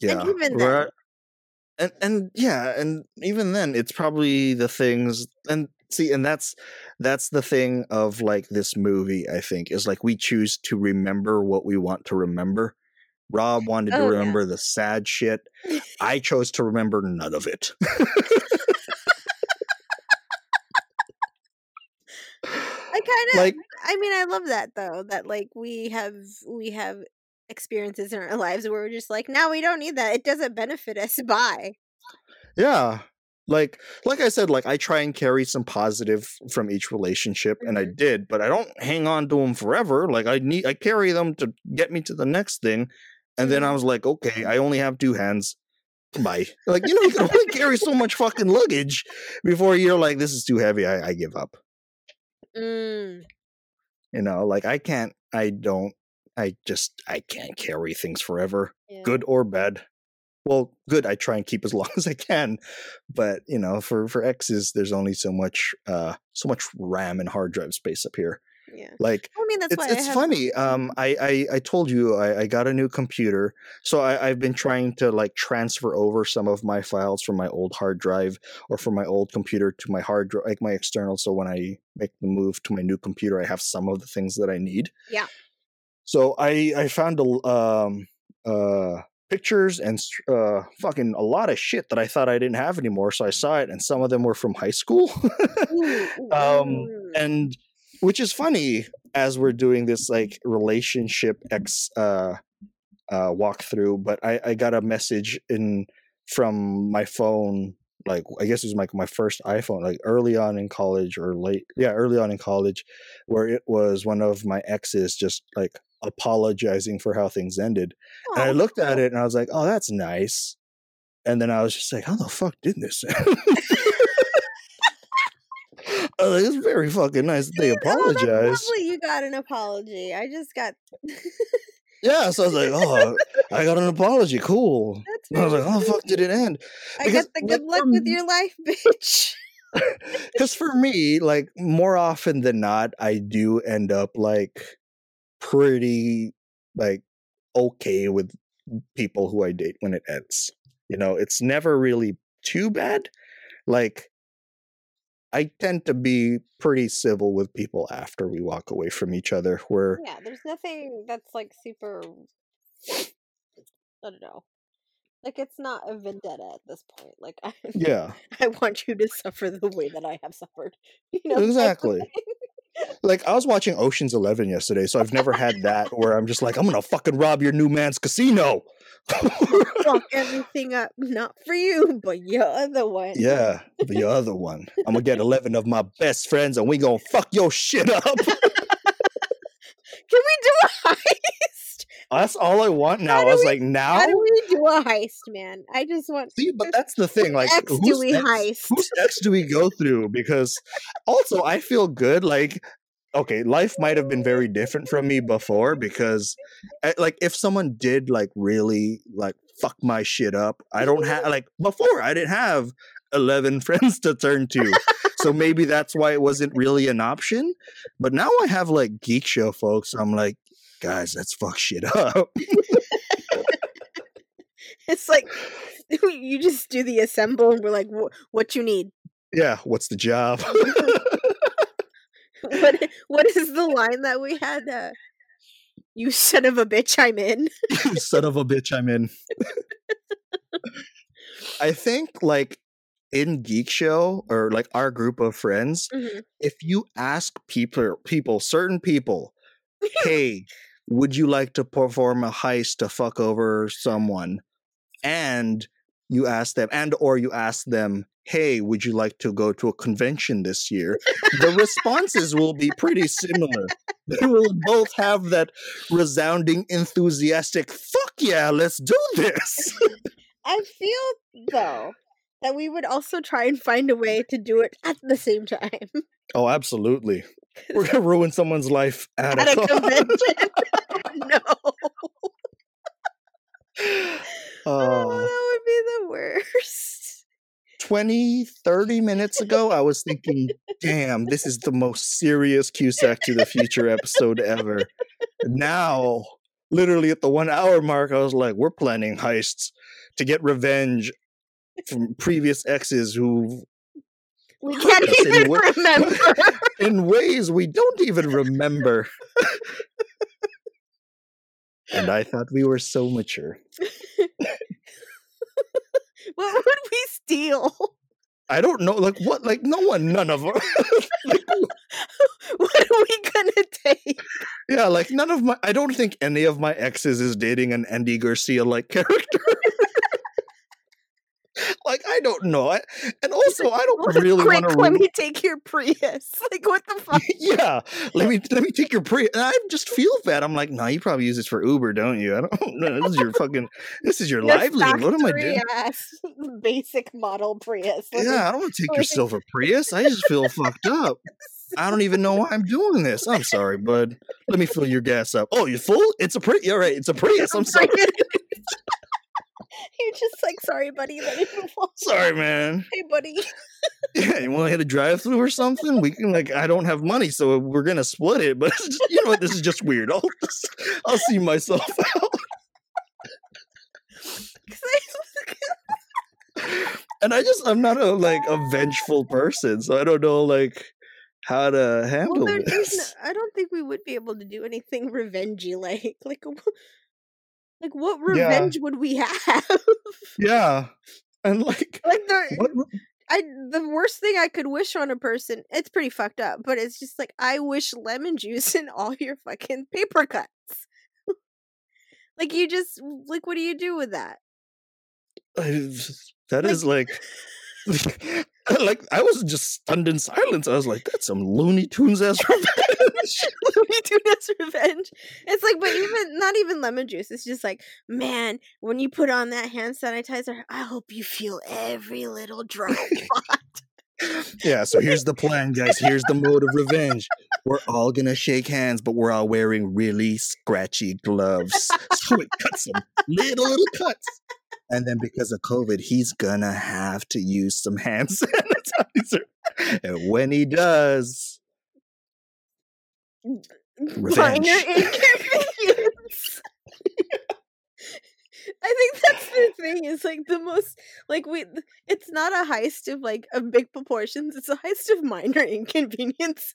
Yeah, and even then, and and yeah, and even then, it's probably the things and. See, and that's that's the thing of like this movie, I think, is like we choose to remember what we want to remember. Rob wanted oh, to remember yeah. the sad shit. I chose to remember none of it. I kind of like, I mean, I love that though, that like we have we have experiences in our lives where we're just like, now we don't need that. It doesn't benefit us. Bye. Yeah. Like, like I said, like I try and carry some positive from each relationship, and I did, but I don't hang on to them forever. Like I need, I carry them to get me to the next thing, and then I was like, okay, I only have two hands. Bye. Like, you know, you can only carry so much fucking luggage before you're like, this is too heavy. I, I give up. Mm. You know, like I can't. I don't. I just. I can't carry things forever, yeah. good or bad. Well, good. I try and keep as long as I can, but you know, for for exes, there's only so much, uh, so much RAM and hard drive space up here. Yeah, like I mean, that's it's, why it's I have- funny. Um, I, I I told you I, I got a new computer, so I, I've been trying to like transfer over some of my files from my old hard drive or from my old computer to my hard drive, like my external. So when I make the move to my new computer, I have some of the things that I need. Yeah. So I I found a, um uh pictures and uh fucking a lot of shit that I thought I didn't have anymore. So I saw it, and some of them were from high school. um and which is funny as we're doing this like relationship ex uh uh walkthrough. But I I got a message in from my phone. Like, I guess it was like my, my first iPhone, like early on in college or late. Yeah, early on in college, where it was one of my exes just like apologizing for how things ended. Oh, and I looked at it and I was like, oh, that's nice. And then I was just like, how the fuck did this end? I was like, it's very fucking nice that they apologized. Oh, that's lovely. You got an apology. I just got... Yeah, so I was like, oh, I got an apology. Cool. And I was like, oh, fuck, did it end? Because, I got the good luck with your life, bitch. Because for me, like, more often than not, I do end up, like, pretty, like, okay with people who I date when it ends. You know, it's never really too bad. Like, I tend to be pretty civil with people after we walk away from each other. Where yeah, there's nothing that's like super. I don't know, like it's not a vendetta at this point. Like I, yeah, I want you to suffer the way that I have suffered. You know, exactly. Like I was watching Ocean's Eleven yesterday, so I've never had that where I'm just like, I'm gonna fucking rob your new man's casino. Fuck everything up, not for you, but your other one. Yeah, the other one. I'm gonna get eleven of my best friends, and we gonna fuck your shit up. Can we do a heist? That's all I want now. I was we, like, now how do we do a heist, man? I just want. See, but that's the thing. Like, whose do we ex, heist? Whose ex do we go through? Because also, I feel good. Like. Okay, life might have been very different from me before because, like, if someone did, like, really, like, fuck my shit up, I don't have, like, before I didn't have eleven friends to turn to. So maybe that's why it wasn't really an option. But now I have, like, Geek Show folks. I'm like, guys, let's fuck shit up. It's like, you just do the assemble and we're like, what you need? Yeah, what's the job? What what is the line that we had? Uh, you son of a bitch, I'm in. You son of a bitch, I'm in. I think like in Geek Show or like our group of friends, mm-hmm. if you ask people, people, certain people, hey, would you like to perform a heist to fuck over someone? And you ask them, and or you ask them, hey, would you like to go to a convention this year? The responses will be pretty similar. They will both have that resounding, enthusiastic, fuck yeah, let's do this. I feel, though, that we would also try and find a way to do it at the same time. Oh, absolutely. We're going to ruin someone's life at, at a, a convention. No. Oh. Oh, that would be the worst. twenty, thirty minutes ago, I was thinking, damn, this is the most serious Cusack to the Future episode ever. Now, literally at the one hour mark, I was like, we're planning heists to get revenge from previous exes who... We can't even in wa- remember. In ways we don't even remember. And I thought we were so mature. What would we steal? I don't know. Like, what? Like, no one, none of us. Like, what are we gonna take? Yeah, like, none of my, I don't think any of my exes is dating an Andy Garcia-like character. Like, I don't know. I, and also, I don't really want to... Let me take your Prius. Like, what the fuck? Yeah. Let me let me take your Prius. And I just feel bad. I'm like, no, nah, you probably use this for Uber, don't you? I don't know. This is your fucking... This is your livelihood. What am I doing? Basic model Prius. Like, yeah, I don't want to take your silver Prius. I just feel fucked up. I don't even know why I'm doing this. I'm sorry, bud. Let me fill your gas up. Oh, you full? It's a Prius. All right, it's a Prius. I'm sorry. You're just like, sorry, buddy. That I didn't want sorry, man. Hey, buddy. Yeah, you want to hit a drive-through or something? We can, like, I don't have money, so we're gonna split it. But it's just, you know what? This is just weird. I'll, just, I'll see myself out. And I just, I'm not a like a vengeful person, so I don't know, like, how to handle well, this. No, I don't think we would be able to do anything revengey like like like what revenge yeah. would we have? Yeah, and like like the what? I the worst thing I could wish on a person. It's pretty fucked up, but it's just like I wish lemon juice in all your fucking paper cuts. Like you just like what do you do with that? That like, is like. Like I was just stunned in silence. I was like, "That's some Looney Tunes ass revenge." Looney Tunes ass revenge. It's like, but even not even lemon juice. It's just like, man, when you put on that hand sanitizer, I hope you feel every little drop. Yeah. So here's the plan, guys. Here's the mode of revenge. We're all gonna shake hands, but we're all wearing really scratchy gloves, so it cuts them little little cuts. And then because of COVID, he's gonna have to use some hand sanitizer. And when he does, revenge. Minor inconvenience. I think that's the thing. Is like the most like we. It's not a heist of like of big proportions. It's a heist of minor inconveniences.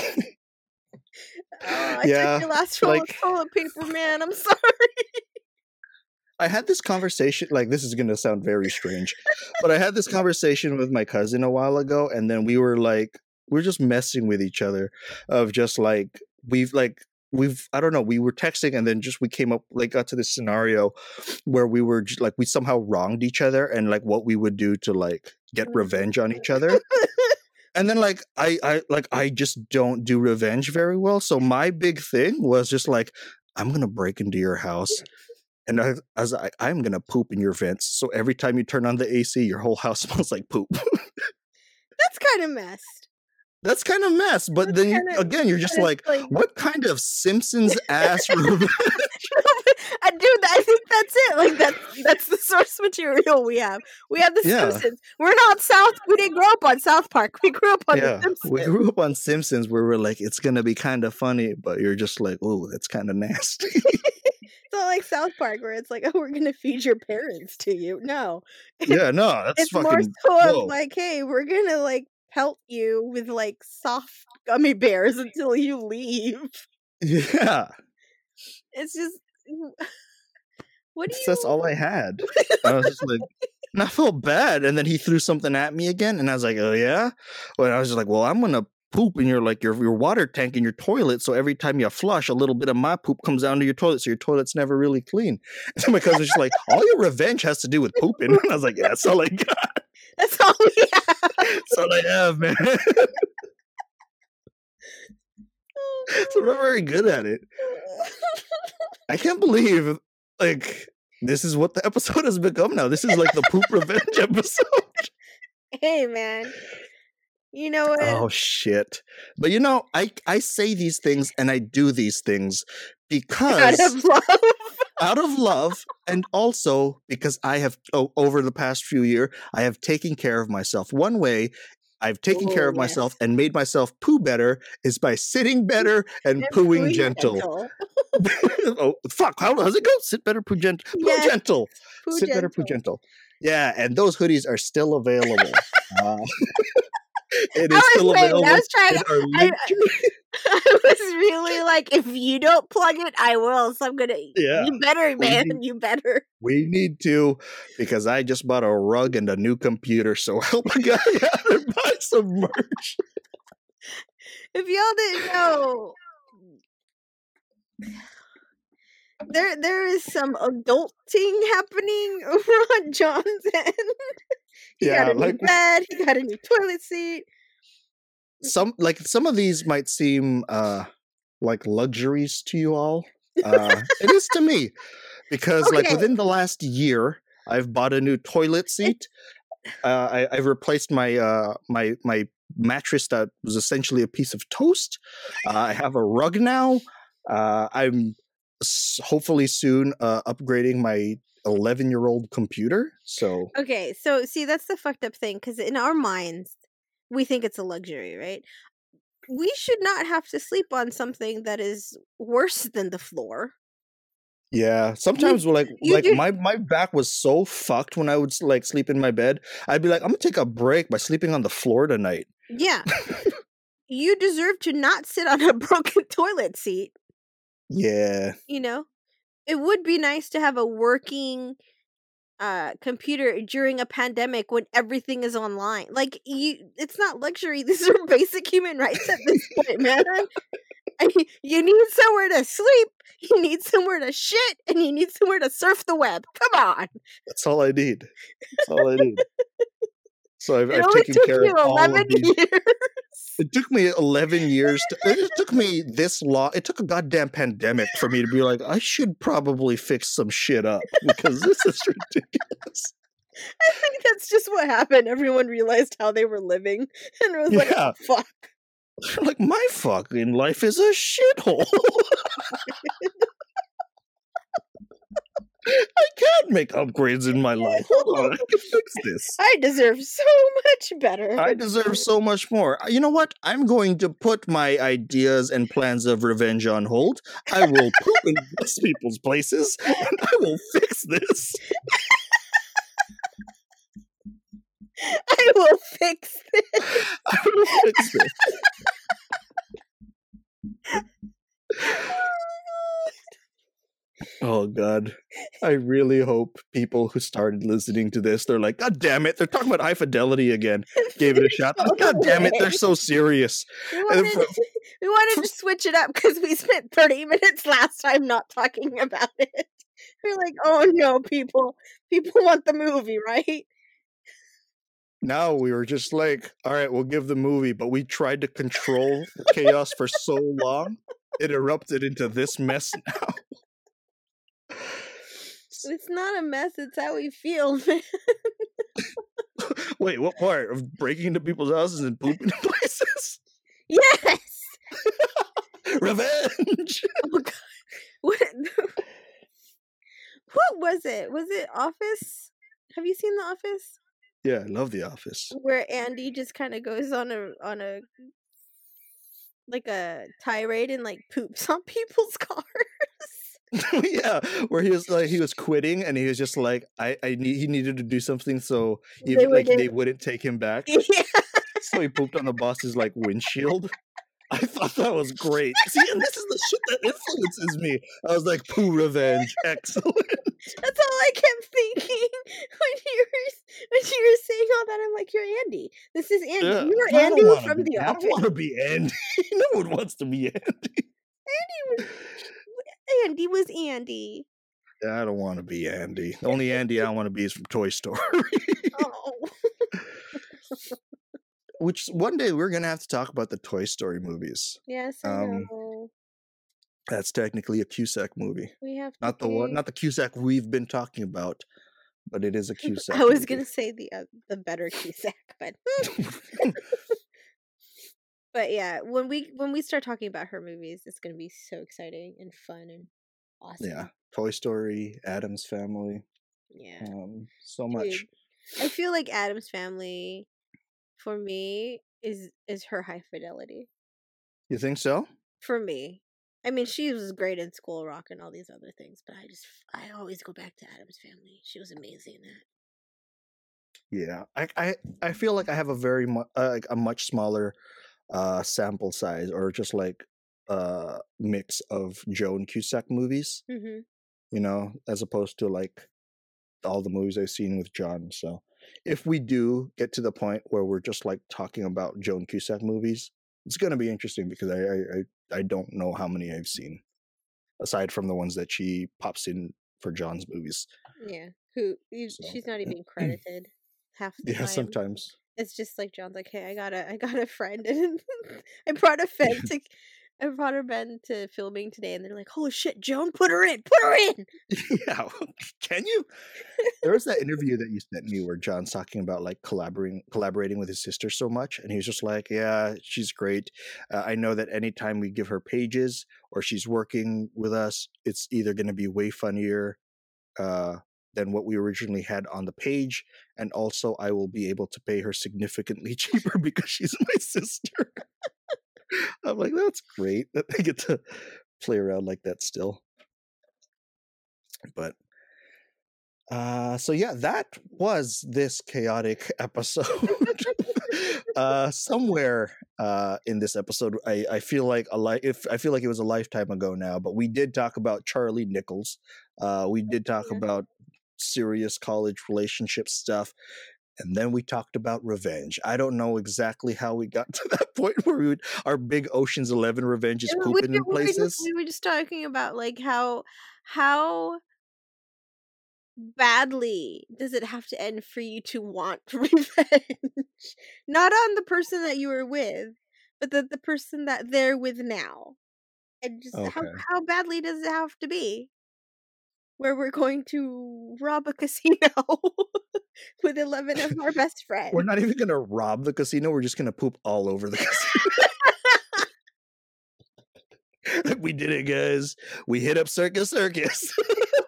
Oh, I yeah, took your last roll like, of toilet paper, man. I'm sorry. I had this conversation, like this is going to sound very strange, but I had this conversation with my cousin a while ago. And then we were like, we we're just messing with each other of just like, we've like, we've, I don't know, we were texting and then just, we came up, like got to this scenario where we were just, like, we somehow wronged each other and like what we would do to like get revenge on each other. And then like, I, I, like, I just don't do revenge very well. So my big thing was just like, I'm going to break into your house. And I, I was like, I'm going to poop in your vents. So every time you turn on the A C, your whole house smells like poop. That's kind of messed. That's kind of messed. But That's then, you, again, you're just like, like, what kind of Simpsons-ass revenge? I do. I think that's it. Like that's that's the source material we have. We have the yeah. Simpsons. We're not South. We didn't grow up on South Park. We grew up on yeah. the Simpsons. We grew up on Simpsons where we're like, it's going to be kind of funny. But you're just like, oh, that's kind of nasty. It's not like South Park where it's like, oh, we're going to feed your parents to you. No. Yeah, no. That's it's fucking, more so whoa. Of like, hey, we're going to like pelt you with like soft gummy bears until you leave. Yeah. It's just, what do you? That's all I had. I was just like, and I felt bad. And then he threw something at me again. And I was like, oh, yeah. And I was just like, well, I'm going to poop in your like your your water tank in your toilet, so every time you flush, a little bit of my poop comes down to your toilet, so your toilet's never really clean. And so my cousin's just like, all your revenge has to do with pooping. And I was like, yeah, that's all I got. That's all we have. That's all I have, man. So we're not very good at it. I can't believe like this is what the episode has become now. This is like the poop revenge episode. Hey, man. You know what? Oh, shit. But, you know, I, I say these things and I do these things because... Out of love. Out of love. And also because I have, oh, over the past few years, I have taken care of myself. One way I've taken oh, care of yes. myself and made myself poo better is by sitting better and, and pooing, pooing gentle. gentle. Oh, fuck. How does it go? Sit better, poo, gent- poo yes. gentle. Poo sit gentle. Sit better, poo gentle. Yeah, and those hoodies are still available. uh, It is I, was waiting, I was trying to, I, I was really like, if you don't plug it, I will. So I'm going to, yeah. you better, man, need, you better. We need to, because I just bought a rug and a new computer. So help a guy out and buy some merch. If y'all didn't know, there there is some adulting happening over on John's end. He yeah, got a like, new bed, he got a new toilet seat. Some like some of these might seem uh, like luxuries to you all. Uh, it is to me because okay. like within the last year, I've bought a new toilet seat. Uh, I, I've replaced my uh, my my mattress that was essentially a piece of toast. Uh, I have a rug now. Uh, I'm hopefully soon uh, upgrading my eleven-year-old computer. So okay, so see, that's the fucked up thing because in our minds, we think it's a luxury, right? We should not have to sleep on something that is worse than the floor. Yeah, sometimes we, like like do- my, my back was so fucked when I would like sleep in my bed. I'd be like, I'm gonna take a break by sleeping on the floor tonight. Yeah. you deserve to not sit on a broken toilet seat. Yeah. You know, it would be nice to have a working uh, computer during a pandemic when everything is online. Like, you, it's not luxury. These are basic human rights at this point, man. I mean, you need somewhere to sleep, you need somewhere to shit, and you need somewhere to surf the web. Come on. That's all I need. That's all I need. So I've, I've taken care of all of these. It took me eleven years. To, it took me this long. It took a goddamn pandemic for me to be like, I should probably fix some shit up because this is ridiculous. I think that's just what happened. Everyone realized how they were living and was like, yeah. oh, fuck. Like, my fucking life is a shithole. I can't make upgrades in my life. Hold on, I can fix this. I deserve so much better. I deserve so much more. You know what? I'm going to put my ideas and plans of revenge on hold. I will poop in those people's places, and I will fix this. I will fix this. I will fix this. Oh, God. I really hope people who started listening to this, they're like, God damn it, they're talking about High Fidelity again. Gave it a shot. Like, God damn it, they're so serious. We wanted, for, we wanted to switch it up because we spent thirty minutes last time not talking about it. We're like, oh, no, people. People want the movie, right? Now we were just like, all right, we'll give the movie. But we tried to control chaos for so long, it erupted into this mess now. It's not a mess, it's how we feel, man. Wait, what part? Of breaking into people's houses and pooping in places? Yes! Revenge! Oh, God. What? What was it? Was it Office? Have you seen The Office? Yeah, I love The Office. Where Andy just kind of goes on a on a like a tirade and like poops on people's cars. Yeah, where he was like, he was quitting, and he was just like, I, I need, he needed to do something, so even, they like they wouldn't take him back. Yeah. So he pooped on the boss's like windshield. I thought that was great. See, and this is the shit that influences me. I was like, poo revenge, excellent. That's all I kept thinking when you were when you were saying all that. I'm like, you're Andy. This is Andy. Yeah. You're I Andy from be, the. Office. I don't want to be Andy. No one wants to be Andy. Andy was. Andy was Andy. I don't want to be Andy. The only Andy I want to be is from Toy Story. Oh. Which one day we're going to have to talk about the Toy Story movies. Yes, I um, know. That's technically a Cusack movie. We have to not the one, not the Cusack we've been talking about, but it is a Cusack. I was going to say the uh, the better Cusack, but But yeah, when we when we start talking about her movies, it's going to be so exciting and fun and awesome. Yeah, Toy Story, Adam's Family. Yeah, um, so Dude, much. I feel like Adam's Family, for me, is is her High Fidelity. You think so? For me, I mean, she was great in School Rock and all these other things, but I just I always go back to Adam's Family. She was amazing in that. Yeah, I I, I feel like I have a very mu- uh, like a much smaller. Uh, sample size or just like a uh, mix of Joan Cusack movies, mm-hmm. you know, as opposed to like all the movies I've seen with John. So if we do get to the point where we're just like talking about Joan Cusack movies, it's going to be interesting because I, I, I don't know how many I've seen aside from the ones that she pops in for John's movies. Yeah. Who so. She's not even credited half the yeah, time. Yeah, sometimes. It's just like John's like, hey, I got a, I got a friend, and I brought a friend to, I brought her Ben to filming today, and they're like, holy shit, Joan, put her in, put her in. Yeah, can you? There was that interview that you sent me where John's talking about like collaborating, collaborating with his sister so much, and he was just like, yeah, she's great. Uh, I know that anytime we give her pages or she's working with us, it's either going to be way funnier. Uh, than what we originally had on the page. And also I will be able to pay her significantly cheaper because she's my sister. I'm like, that's great that they get to play around like that still. But Uh, so yeah, that was this chaotic episode. uh, somewhere uh, in this episode, I, I feel like a li- if I feel like it was a lifetime ago now, but we did talk about Charlie Nichols. Uh, we did talk yeah. about serious college relationship stuff. And then we talked about revenge. I don't know exactly how we got to that point where we would, our big Ocean's Eleven revenge is pooping we, in we, places. We were just talking about like how how badly does it have to end for you to want revenge? Not on the person that you were with, but the, the person that they're with now. And just okay. how, how badly does it have to be? Where we're going to rob a casino with eleven of our best friends. We're not even going to rob the casino. We're just going to poop all over the casino. We did it, guys. We hit up Circus Circus.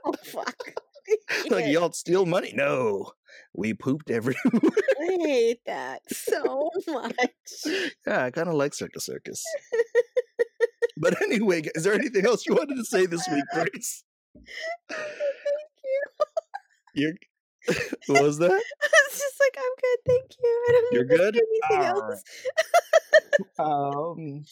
Oh, fuck. Like, y'all steal money? No. We pooped everywhere. I hate that so much. Yeah, I kind of like Circus Circus. But anyway, is there anything else you wanted to say this week, Grace? Thank you. You're, what was that? I was just like, I'm good, thank you. I don't You're know good? Anything uh, else. um,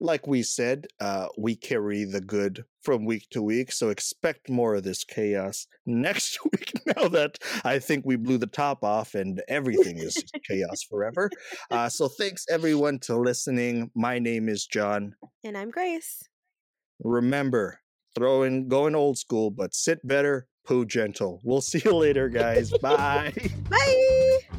like we said, uh, we carry the good from week to week, so expect more of this chaos next week. Now that I think we blew the top off and everything is just chaos forever. Uh, so thanks everyone to listening. My name is John. And I'm Grace. Remember, Throw in, going old school, but sit better, poo gentle. We'll see you later, guys. Bye. Bye.